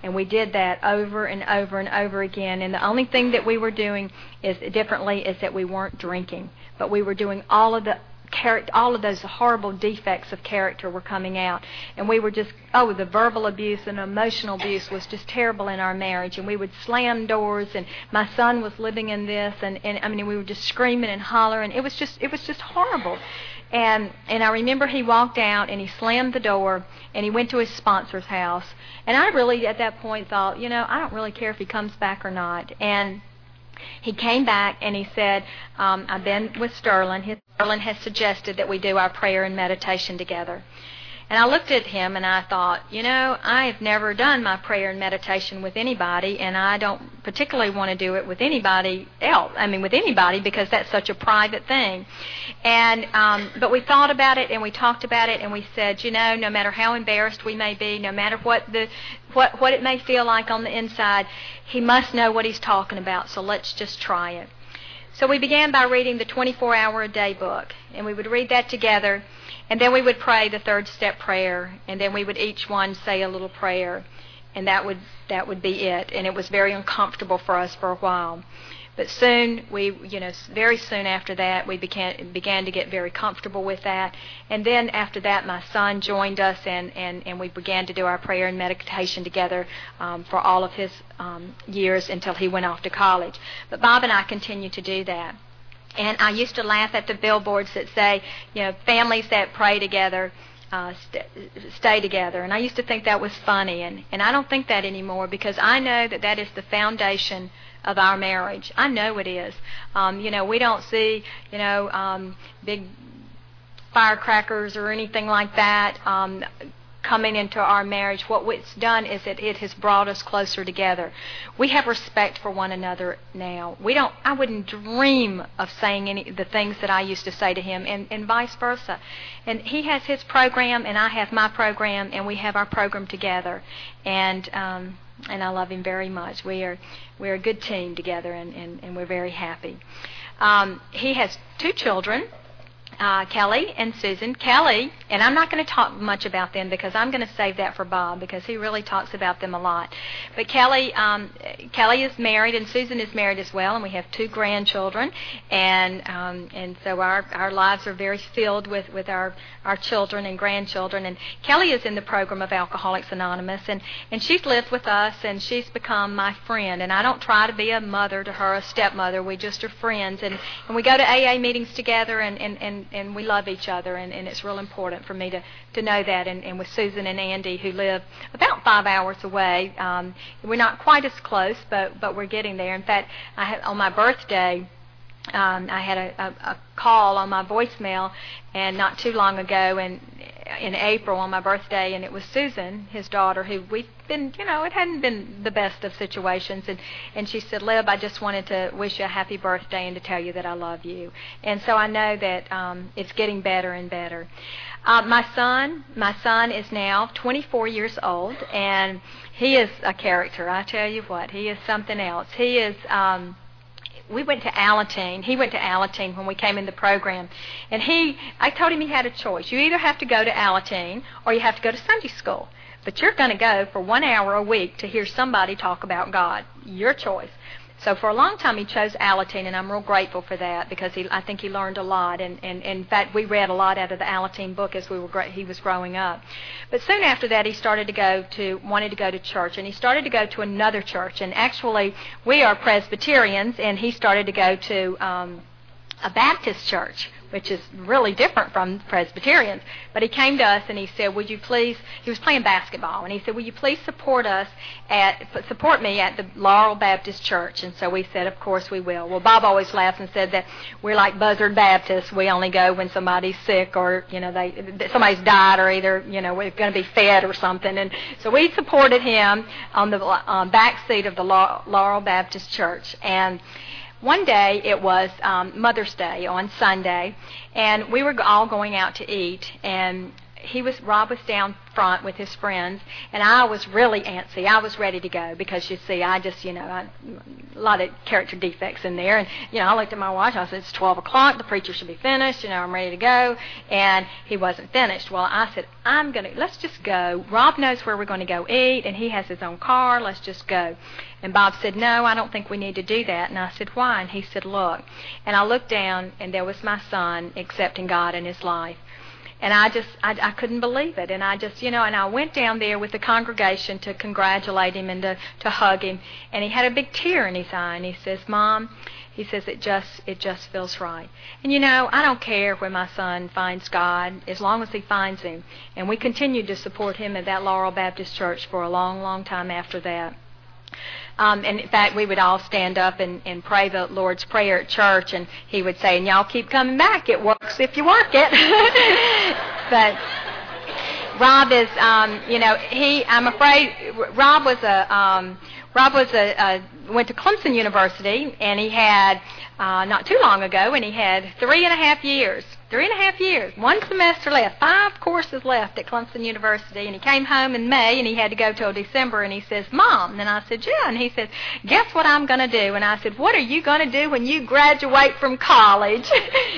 And we did that over and over and over again. And the only thing that we were doing is differently is that we weren't drinking. But we were doing all of the character, all of those horrible defects of character were coming out. And we were just, oh, the verbal abuse and emotional abuse was just terrible in our marriage. And we would slam doors, and my son was living in this. And, and I mean, we were just screaming and hollering. It was just, it was just horrible. And and I remember he walked out, and he slammed the door, and he went to his sponsor's house. And I really, at that point, thought, you know, I don't really care if he comes back or not. And he came back, and he said, um, I've been with Sterling. His, Sterling has suggested that we do our prayer and meditation together. And I looked at him, and I thought, you know, I have never done my prayer and meditation with anybody, and I don't particularly want to do it with anybody else, I mean with anybody, because that's such a private thing. And um, but we thought about it, and we talked about it, and we said, you know, no matter how embarrassed we may be, no matter what the what, what it may feel like on the inside, he must know what he's talking about, so let's just try it. So we began by reading the twenty-four hour a day book, and we would read that together. And then we would pray the third step prayer, and then we would each one say a little prayer, and that would that would be it. And it was very uncomfortable for us for a while. But soon, we, you know, very soon after that, we began, began to get very comfortable with that. And then after that, my son joined us, and, and, and we began to do our prayer and meditation together um, for all of his um, years until he went off to college. But Bob and I continued to do that. And I used to laugh at the billboards that say, you know, families that pray together uh, st- stay together. And I used to think that was funny, and, and I don't think that anymore, because I know that that is the foundation of our marriage. I know it is. Um, you know, we don't see, you know, um, big firecrackers or anything like that um, coming into our marriage. What it's done is that it has brought us closer together. We have respect for one another now. We don't. I wouldn't dream of saying any the things that I used to say to him, and, and vice versa. And he has his program, and I have my program, and we have our program together. And um, and I love him very much. We are we're a good team together, and, and, and we're very happy. Um, he has two children. Uh, Kelly and Susan. Kelly, and I'm not going to talk much about them because I'm going to save that for Bob because he really talks about them a lot. But Kelly, um, Kelly is married, and Susan is married as well, and we have two grandchildren, and um, and so our, our lives are very filled with, with our, our children and grandchildren. And Kelly is in the program of Alcoholics Anonymous, and, and she's lived with us, and she's become my friend. And I don't try to be a mother to her, a stepmother. We just are friends, and, and we go to A A meetings together, and, and, and and we love each other, and, and it's real important for me to, to know that. And, and with Susan and Andy, who live about five hours away, um, we're not quite as close, but, but we're getting there. In fact, I had, on my birthday, Um, I had a, a, a call on my voicemail, and not too long ago, and in, in April on my birthday, and it was Susan, his daughter, who we've been, you know, it hadn't been the best of situations, and, and she said, "Lib, I just wanted to wish you a happy birthday and to tell you that I love you." And so I know that um, it's getting better and better. Uh, my son, my son is now twenty-four years old, and he is a character. I tell you what, he is something else. He is. Um, We went to Alateen. He went to Alateen when we came in the program. And he, I told him he had a choice. You either have to go to Alateen or you have to go to Sunday school. But you're going to go for one hour a week to hear somebody talk about God. Your choice. So for a long time he chose Alateen, and I'm real grateful for that, because he, I think he learned a lot. And, and, and in fact, we read a lot out of the Alateen book as we were he was growing up. But soon after that, he started to go to wanted to go to church, and he started to go to another church. And actually, we are Presbyterians, and he started to go to um, a Baptist church, which is really different from Presbyterians. But he came to us and he said, "Would you please," he was playing basketball, and he said, "Will you please support us at, support me at the Laurel Baptist Church?" And so we said, "Of course we will." Well, Bob always laughs and said that we're like Buzzard Baptists. We only go when somebody's sick, or, you know, they somebody's died, or either, you know, we're going to be fed or something. And so we supported him on the um, back seat of the Laurel Baptist Church. And one day, it was um, Mother's Day on Sunday, and we were all going out to eat, and he was, Rob was down front with his friends, and I was really antsy. I was ready to go because, you see, I just, you know, I, a lot of character defects in there. And, you know, I looked at my watch, I said, "It's twelve o'clock, the preacher should be finished, you know, I'm ready to go." And he wasn't finished. Well, I said, I'm going to, let's just go. Rob knows where we're going to go eat, and he has his own car. Let's just go. And Bob said, "No, I don't think we need to do that." And I said, "Why?" And he said, "Look." And I looked down, and there was my son accepting God in his life. And I just, I, I couldn't believe it. And I just, you know, and I went down there with the congregation to congratulate him and to, to hug him. And he had a big tear in his eye. And he says, "Mom," he says, it just, it just feels right. And, you know, I don't care where my son finds God, as long as he finds him. And we continued to support him at that Laurel Baptist Church for a long, long time after that. Um, and in fact, we would all stand up and, and pray the Lord's Prayer at church, and he would say, "And y'all keep coming back. It works if you work it." But Rob is, um, you know, he, I'm afraid, Rob was a, um, Rob was a, a, went to Clemson University, and he had, uh, not too long ago, and he had three and a half years, three and a half years, one semester left, five courses left at Clemson University, and he came home in May, and he had to go till December, and he says, "Mom," and I said, "Yeah," and he says, "Guess what I'm going to do?" And I said, "What are you going to do when you graduate from college?"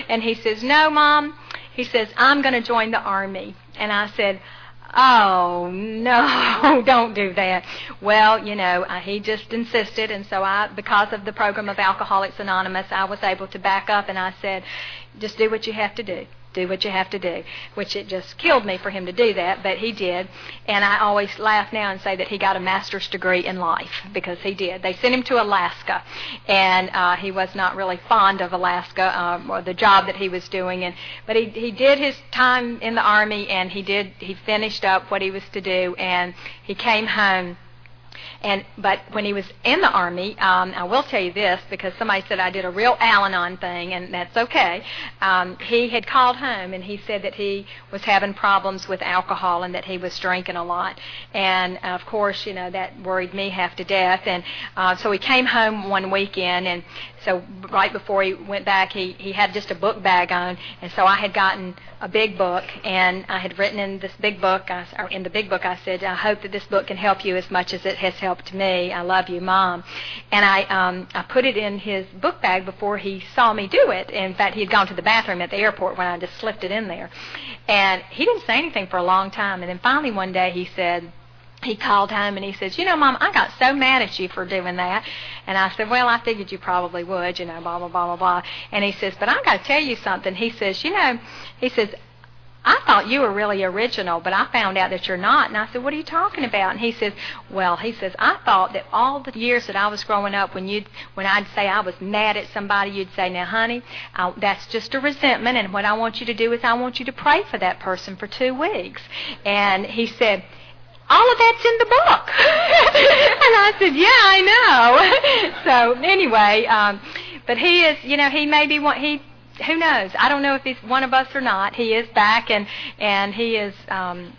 And he says, "No, Mom," he says, "I'm going to join the Army." And I said, "Oh, no, don't do that." Well, you know, uh, he just insisted, and so I, because of the program of Alcoholics Anonymous, I was able to back up, and I said, "Just do what you have to do. Do what you have to do," which it just killed me for him to do that, but he did. And I always laugh now and say that he got a master's degree in life, because he did. They sent him to Alaska, and uh, he was not really fond of Alaska um, or the job that he was doing. And but he he did his time in the Army, and he did he finished up what he was to do, and he came home. And but when he was in the Army, um, I will tell you this, because somebody said I did a real Al-Anon thing, and that's okay. Um, he had called home, and he said that he was having problems with alcohol and that he was drinking a lot. And, uh, of course, you know, that worried me half to death. And uh, so he came home one weekend, and so right before he went back, he, he had just a book bag on. And so I had gotten a big book, and I had written in this big book, I, or in the big book, I said, "I hope that this book can help you as much as it has helped me. I love you, Mom." And I um, I put it in his book bag before he saw me do it. In fact, he had gone to the bathroom at the airport when I just slipped it in there. And he didn't say anything for a long time. And then finally one day he said, he called home and he says, "You know, Mom, I got so mad at you for doing that." And I said, "Well, I figured you probably would, you know, blah, blah, blah, blah, blah." And he says, "But I got to tell you something." He says, "You know," he says, "I thought you were really original, but I found out that you're not." And I said, "What are you talking about?" And he says, "Well," he says, "I thought that all the years that I was growing up, when you'd, when I'd say I was mad at somebody, you'd say, 'Now, honey, I, that's just a resentment, and what I want you to do is I want you to pray for that person for two weeks. And he said, "All of that's in the book." And I said, "Yeah, I know." So anyway, um, But he is, you know, he may be one, he, who knows? I don't know if he's one of us or not. He is back, and, and he is... Um,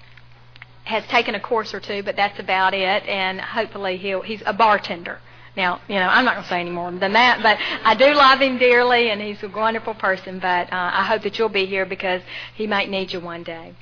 has taken a course or two, but that's about it, and hopefully he'll, he's a bartender. Now, you know, I'm not going to say any more than that, but I do love him dearly, and he's a wonderful person, but uh, I hope that you'll be here because he might need you one day.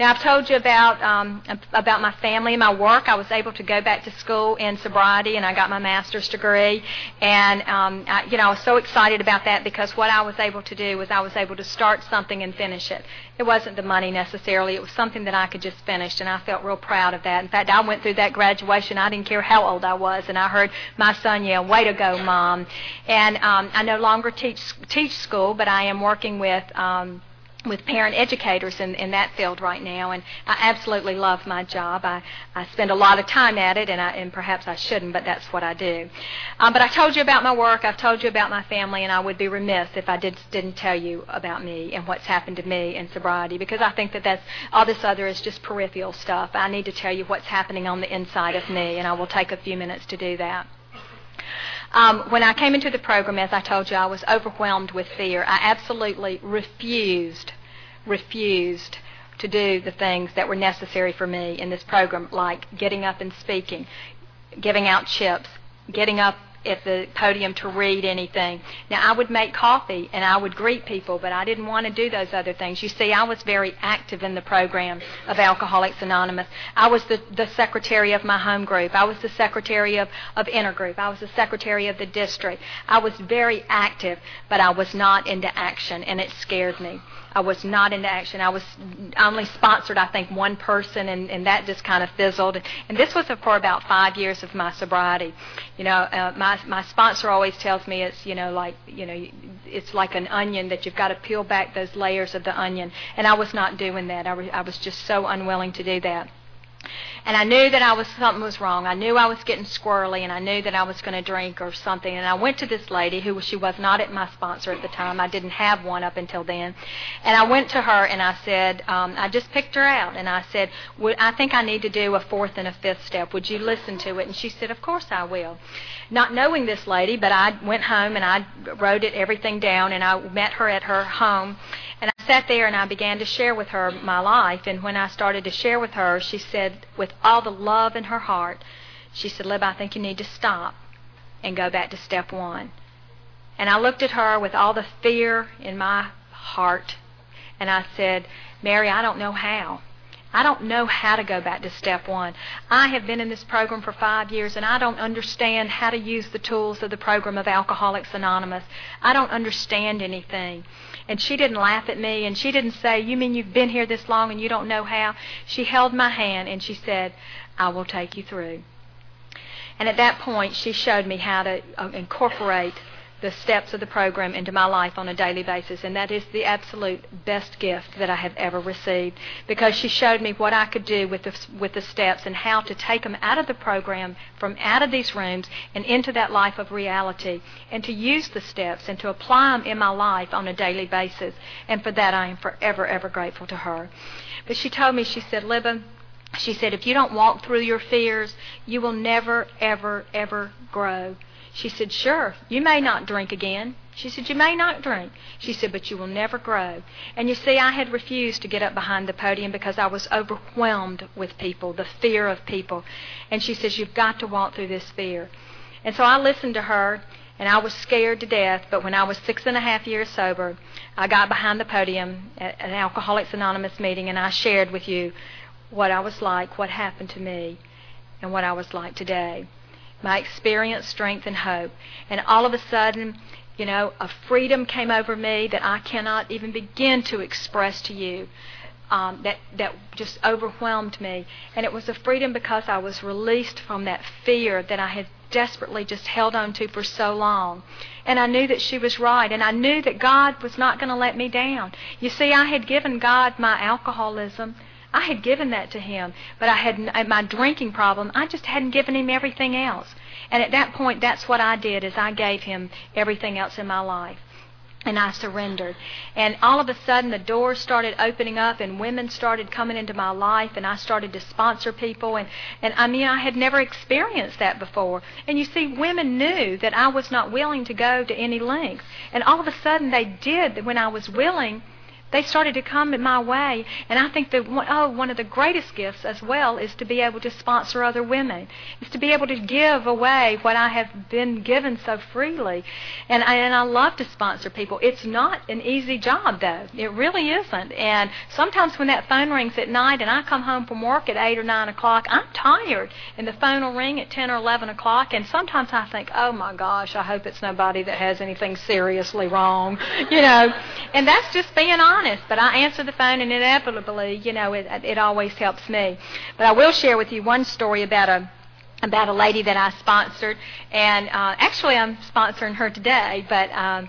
Now, I've told you about um, about my family and my work. I was able to go back to school in sobriety, and I got my master's degree, and, um, I, you know, I was so excited about that because what I was able to do was I was able to start something and finish it. It wasn't the money necessarily. It was something that I could just finish, and I felt real proud of that. In fact, I went through that graduation. I didn't care how old I was, and I heard my son yell, "Way to go, Mom." And um, I no longer teach teach school, but I am working with um, with parent educators in, in that field right now, and I absolutely love my job. I, I spend a lot of time at it, and, I, and perhaps I shouldn't, but that's what I do. Um, but I told you about my work, I've told you about my family, and I would be remiss if I did, didn't tell you about me and what's happened to me in sobriety, because I think that that's, all this other is just peripheral stuff. I need to tell you what's happening on the inside of me, and I will take a few minutes to do that. Um, when I came into the program, as I told you, I was overwhelmed with fear. I absolutely refused, refused to do the things that were necessary for me in this program, like getting up and speaking, giving out chips, getting up at the podium to read anything. Now, I would make coffee and I would greet people, but I didn't want to do those other things. You see, I was very active in the program of Alcoholics Anonymous. I was the, the secretary of my home group. I was the secretary of, of intergroup. I was the secretary of the district. I was very active, but I was not into action, and it scared me. I was not into action. I was only sponsored, I think, one person, and, and that just kind of fizzled. And this was for about five years of my sobriety. You know, uh, my my sponsor always tells me it's, you know, like, you know, it's like an onion that you've got to peel back those layers of the onion. And I was not doing that. I, re- I was just so unwilling to do that. And I knew that I was something was wrong. I knew I was getting squirrely, and I knew that I was going to drink or something. And I went to this lady who she was not at my sponsor at the time. I didn't have one up until then. And I went to her, and I said, um, I just picked her out, and I said, well, I think I need to do a fourth and a fifth step. Would you listen to it? And she said, of course I will. Not knowing this lady, but I went home, and I wrote it, everything down, and I met her at her home. And I sat there, and I began to share with her my life. And when I started to share with her, she said, with all the love in her heart, she said, "Lib, I think you need to stop and go back to step one." And I looked at her with all the fear in my heart, and I said, "Mary, I don't know how. I don't know how to go back to step one. I have been in this program for five years, and I don't understand how to use the tools of the program of Alcoholics Anonymous. I don't understand anything." And she didn't laugh at me, and she didn't say, "You mean you've been here this long and you don't know how?" She held my hand, and she said, "I will take you through." And at that point, she showed me how to uh, incorporate the steps of the program into my life on a daily basis, and that is the absolute best gift that I have ever received, because she showed me what I could do with the, with the steps and how to take them out of the program, from out of these rooms and into that life of reality, and to use the steps and to apply them in my life on a daily basis. And for that, I am forever, ever grateful to her. But she told me, she said, "Libba," she said, "if you don't walk through your fears, you will never, ever, ever grow." She said, "Sure, you may not drink again." She said, "You may not drink." She said, "But you will never grow." And you see, I had refused to get up behind the podium because I was overwhelmed with people, the fear of people. And she says, "You've got to walk through this fear." And so I listened to her, and I was scared to death. But when I was six and a half years sober, I got behind the podium at an Alcoholics Anonymous meeting, and I shared with you what I was like, what happened to me, and what I was like today. My experience, strength, and hope. And all of a sudden, you know, a freedom came over me that I cannot even begin to express to you, um, that, that just overwhelmed me. And it was a freedom because I was released from that fear that I had desperately just held on to for so long. And I knew that she was right, and I knew that God was not going to let me down. You see, I had given God my alcoholism. I had given that to him, but I had my drinking problem. I just hadn't given him everything else. And at that point, that's what I did, is I gave him everything else in my life. And I surrendered. And all of a sudden, the doors started opening up, and women started coming into my life, and I started to sponsor people. And, and I mean, I had never experienced that before. And you see, women knew that I was not willing to go to any length. And all of a sudden, they did. When I was willing, they started to come in my way. And I think that one, oh, one of the greatest gifts as well is to be able to sponsor other women, is to be able to give away what I have been given so freely. And I, and I love to sponsor people. It's not an easy job, though. It really isn't. And sometimes when that phone rings at night and I come home from work at eight or nine o'clock, I'm tired. And the phone will ring at ten or eleven o'clock. And sometimes I think, oh, my gosh, I hope it's nobody that has anything seriously wrong, you know. And that's just being honest. But I answer the phone, and inevitably, you know, it, it always helps me. But I will share with you one story about a about a lady that I sponsored, and uh, actually I'm sponsoring her today. But um,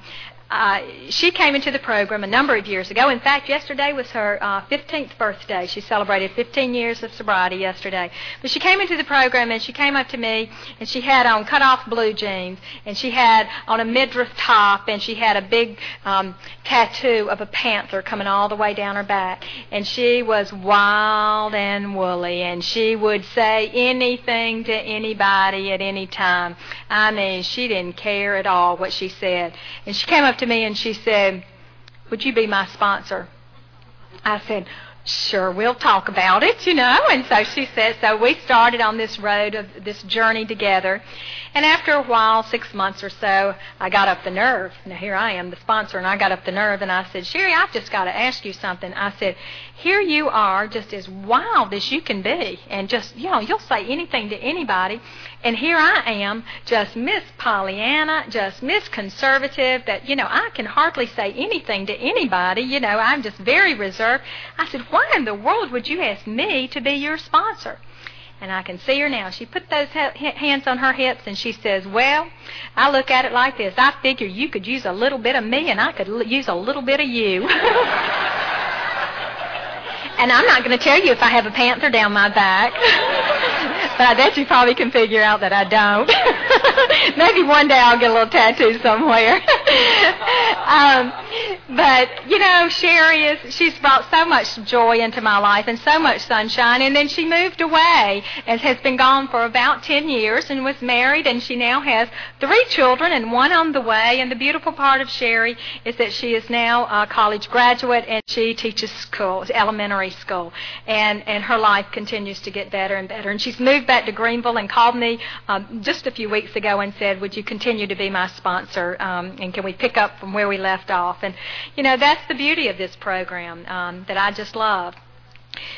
uh, she came into the program a number of years ago. In fact, yesterday was her uh, fifteenth birthday. She celebrated fifteen years of sobriety yesterday. But she came into the program, and she came up to me, and she had on cut-off blue jeans, and she had on a midriff top, and she had a big Um, tattoo of a panther coming all the way down her back. And she was wild and woolly, and she would say anything to anybody at any time. I mean, she didn't care at all what she said. And she came up to me and she said, "Would you be my sponsor?" I said, "Sure, we'll talk about it, you know." And so she said, so we started on this road, of this journey together. And after a while, six months or so, I got up the nerve. Now, here I am, the sponsor, and I got up the nerve, and I said, "Sherry, I've just got to ask you something." I said, "Here you are, just as wild as you can be, and just, you know, you'll say anything to anybody. And here I am, just Miss Pollyanna, just Miss Conservative, that, you know, I can hardly say anything to anybody. You know, I'm just very reserved." I said, "Why in the world would you ask me to be your sponsor?" And I can see her now. She put those he- hands on her hips, and she says, "Well, I look at it like this. I figure you could use a little bit of me, and I could l- use a little bit of you." And I'm not going to tell you if I have a panther down my back. But I bet you probably can figure out that I don't. Maybe one day I'll get a little tattoo somewhere. Um, but, you know, Sherry is, she's brought so much joy into my life and so much sunshine. And then she moved away and has been gone for about ten years and was married. And she now has three children and one on the way. And the beautiful part of Sherry is that she is now a college graduate, and she teaches school, elementary school. And, and her life continues to get better and better. And she's moved back to Greenville and called me um, just a few weeks ago and said, "Would you continue to be my sponsor? Um, and can we pick up from where we left off?" And, you know, that's the beauty of this program um, that I just love.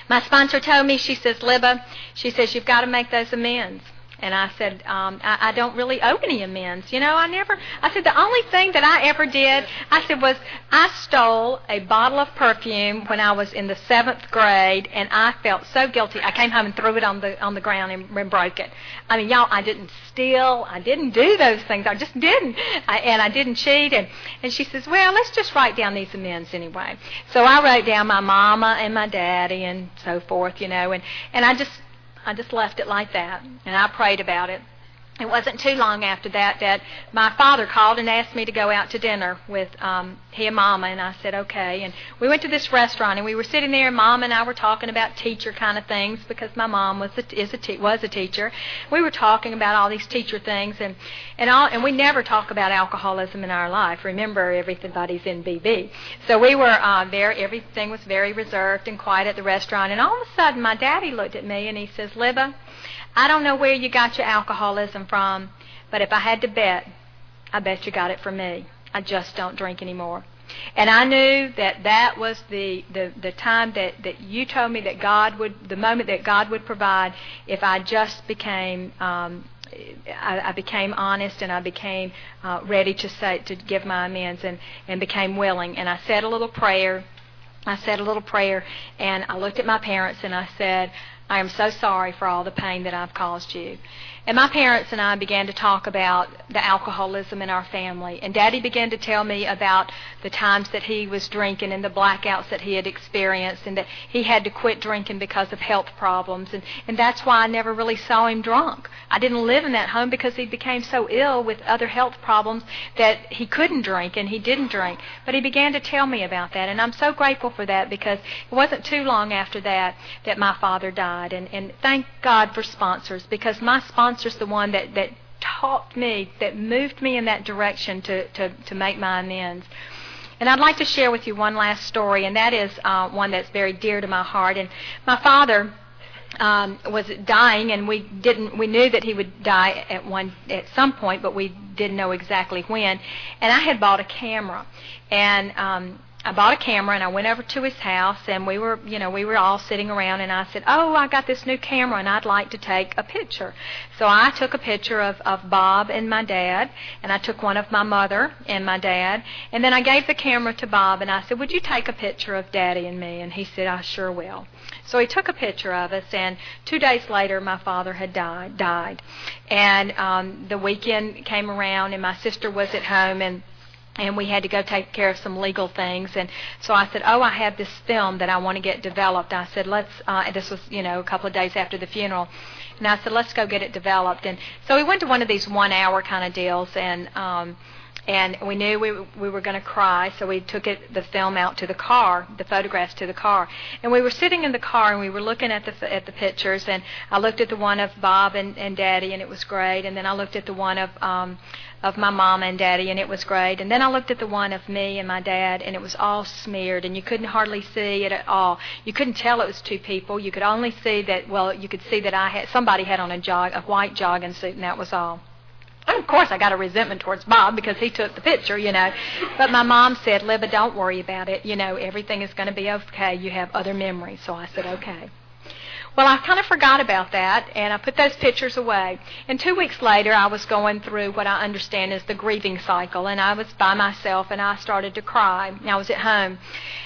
My sponsor told me, she says, "Libba," she says, "you've got to make those amends." And I said, um, I, I don't really owe any amends. You know, I never, I said, the only thing that I ever did, I said, was I stole a bottle of perfume when I was in the seventh grade, and I felt so guilty. I came home and threw it on the on the ground and, and broke it. I mean, y'all, I didn't steal. I didn't do those things. I just didn't. I, and I didn't cheat. And, and she says, "Well, let's just write down these amends anyway." So I wrote down my mama and my daddy and so forth, you know, and, and I just, I just left it like that, and I prayed about it. It wasn't too long after that that my father called and asked me to go out to dinner with um, he and Mama, and I said, okay. And we went to this restaurant, and we were sitting there, and Mama and I were talking about teacher kind of things because my mom was a, is a te- was a teacher. We were talking about all these teacher things, and, and, all, and we never talk about alcoholism in our life. Remember, everybody's in B B. So we were uh, there. Everything was very reserved and quiet at the restaurant, and all of a sudden my daddy looked at me, and he says, "Libba, I don't know where you got your alcoholism from, but if I had to bet, I bet you got it from me. I just don't drink anymore." And I knew that that was the, the, the time that, that you told me that God would, the moment that God would provide if I just became, um, I, I became honest, and I became uh, ready to say, to give my amends, and, and became willing. And I said a little prayer, I said a little prayer, and I looked at my parents and I said, I am so sorry for all the pain that I've caused you. And my parents and I began to talk about the alcoholism in our family. And Daddy began to tell me about the times that he was drinking and the blackouts that he had experienced and that he had to quit drinking because of health problems. And, and that's why I never really saw him drunk. I didn't live in that home because he became so ill with other health problems that he couldn't drink and he didn't drink. But he began to tell me about that. And I'm so grateful for that because it wasn't too long after that that my father died. And, and thank God for sponsors, because my sponsor is the one that, that taught me, that moved me in that direction to, to, to make my amends. And I'd like to share with you one last story, and that is uh, one that's very dear to my heart. And my father um, was dying, and we didn't. We knew that he would die at one at some point, but we didn't know exactly when. And I had bought a camera, and um, I bought a camera, and I went over to his house, and we were, you know, we were all sitting around, and I said, oh, I got this new camera, and I'd like to take a picture. So I took a picture of, of Bob and my dad, and I took one of my mother and my dad, and then I gave the camera to Bob, and I said, would you take a picture of Daddy and me? And he said, I sure will. So he took a picture of us, and two days later, my father had died, died. And um, the weekend came around, and my sister was at home, and And we had to go take care of some legal things. And so I said, oh, I have this film that I want to get developed. I said, let's, uh, this was, you know, a couple of days after the funeral. And I said, let's go get it developed. And so we went to one of these one-hour kind of deals. And um, and we knew we we were going to cry. So we took it, the film out to the car, the photographs to the car. And we were sitting in the car, and we were looking at the at the pictures. And I looked at the one of Bob and, and Daddy, and it was great. And then I looked at the one of... Um, of my mom and Daddy, and it was great. And then I looked at the one of me and my dad, and it was all smeared, and you couldn't hardly see it at all. You couldn't tell it was two people. You could only see that, well, you could see that I had somebody had on a jog, a white jogging suit, and that was all. And, of course, I got a resentment towards Bob because he took the picture, you know. But my mom said, Libba, don't worry about it. You know, everything is going to be okay. You have other memories. So I said, okay. Well, I kind of forgot about that, and I put those pictures away. And two weeks later, I was going through what I understand is the grieving cycle, and I was by myself, and I started to cry. I was at home,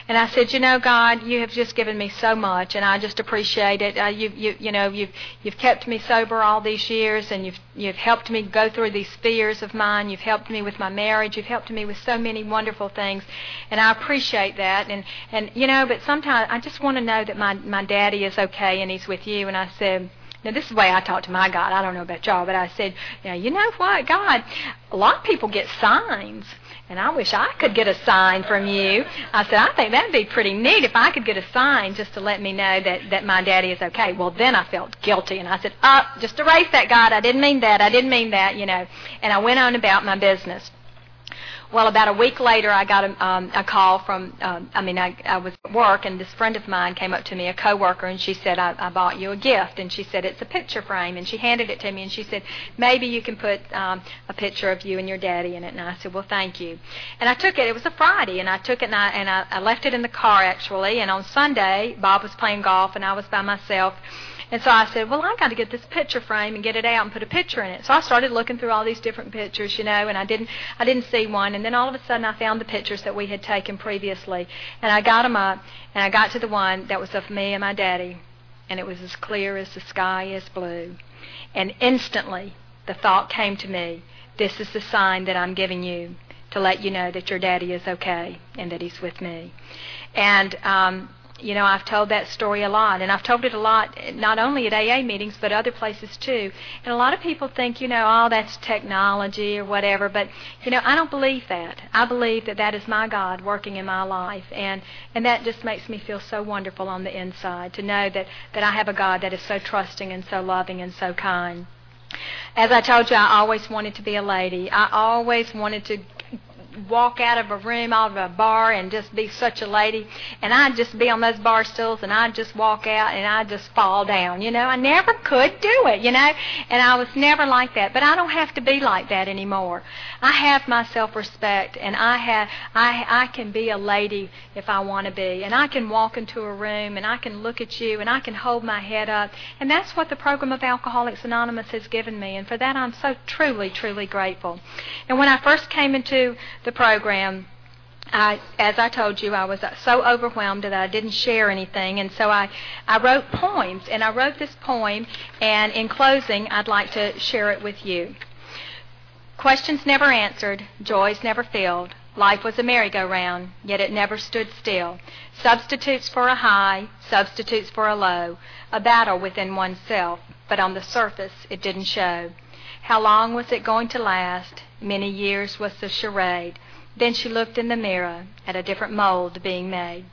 and I said, you know, God, you have just given me so much, and I just appreciate it. Uh, you, you, you know, you've, you've kept me sober all these years, and you've, you've helped me go through these fears of mine. You've helped me with my marriage. You've helped me with so many wonderful things, and I appreciate that. And, and you know, but sometimes I just want to know that my, my daddy is okay, and he's with you. And I said, now this is the way I talk to my God. I don't know about y'all, but I said, now you know what, God, a lot of people get signs, and I wish I could get a sign from you. I said, I think that'd be pretty neat if I could get a sign just to let me know that, that my daddy is okay. Well, then I felt guilty, and I said, oh, just erase that, God. I didn't mean that. I didn't mean that, you know. And I went on about my business. Well, about a week later, I got a, um, a call from, um, I mean, I, I was at work, and this friend of mine came up to me, a coworker, and she said, I, I bought you a gift. And she said, it's a picture frame. And she handed it to me, and she said, maybe you can put um, a picture of you and your daddy in it. And I said, well, thank you. And I took it. It was a Friday, and I took it, and I, and I, I left it in the car, actually. And on Sunday, Bob was playing golf, and I was by myself. And so I said, well, I got to get this picture frame and get it out and put a picture in it. So I started looking through all these different pictures, you know, and I didn't, I didn't see one. And then all of a sudden, I found the pictures that we had taken previously, and I got them up, and I got to the one that was of me and my daddy, and it was as clear as the sky is blue. And instantly, the thought came to me: this is the sign that I'm giving you to let you know that your daddy is okay and that he's with me. And um, you know, I've told that story a lot, and I've told it a lot, not only at A A meetings, but other places too. And a lot of people think, you know, oh, that's technology or whatever, but, you know, I don't believe that. I believe that that is my God working in my life, and, and that just makes me feel so wonderful on the inside to know that, that I have a God that is so trusting and so loving and so kind. As I told you, I always wanted to be a lady. I always wanted to walk out of a room, out of a bar, and just be such a lady. And I'd just be on those bar stools, and I'd just walk out, and I'd just fall down. You know, I never could do it, you know. And I was never like that. But I don't have to be like that anymore. I have my self-respect, and I have, I, I can be a lady if I want to be. And I can walk into a room, and I can look at you, and I can hold my head up. And that's what the program of Alcoholics Anonymous has given me. And for that, I'm so truly, truly grateful. And when I first came into the program, I, as I told you, I was so overwhelmed that I didn't share anything, and so I, I wrote poems, and I wrote this poem, and in closing, I'd like to share it with you. Questions never answered, joys never filled. Life was a merry-go-round, yet it never stood still. Substitutes for a high, substitutes for a low, a battle within oneself, but on the surface it didn't show. How long was it going to last? Many years was the charade. Then she looked in the mirror at a different mold being made.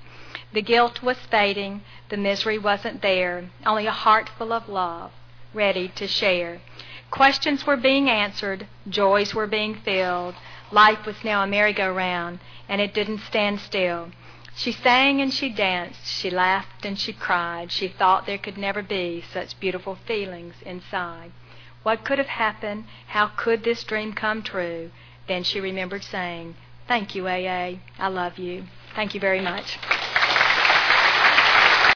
The guilt was fading, the misery wasn't there, only a heart full of love, ready to share. Questions were being answered, joys were being filled. Life was now a merry-go-round, and it didn't stand still. She sang and she danced, she laughed and she cried. She thought there could never be such beautiful feelings inside. What could have happened? How could this dream come true? Then she remembered saying, "Thank you, A A. I love you. Thank you very much."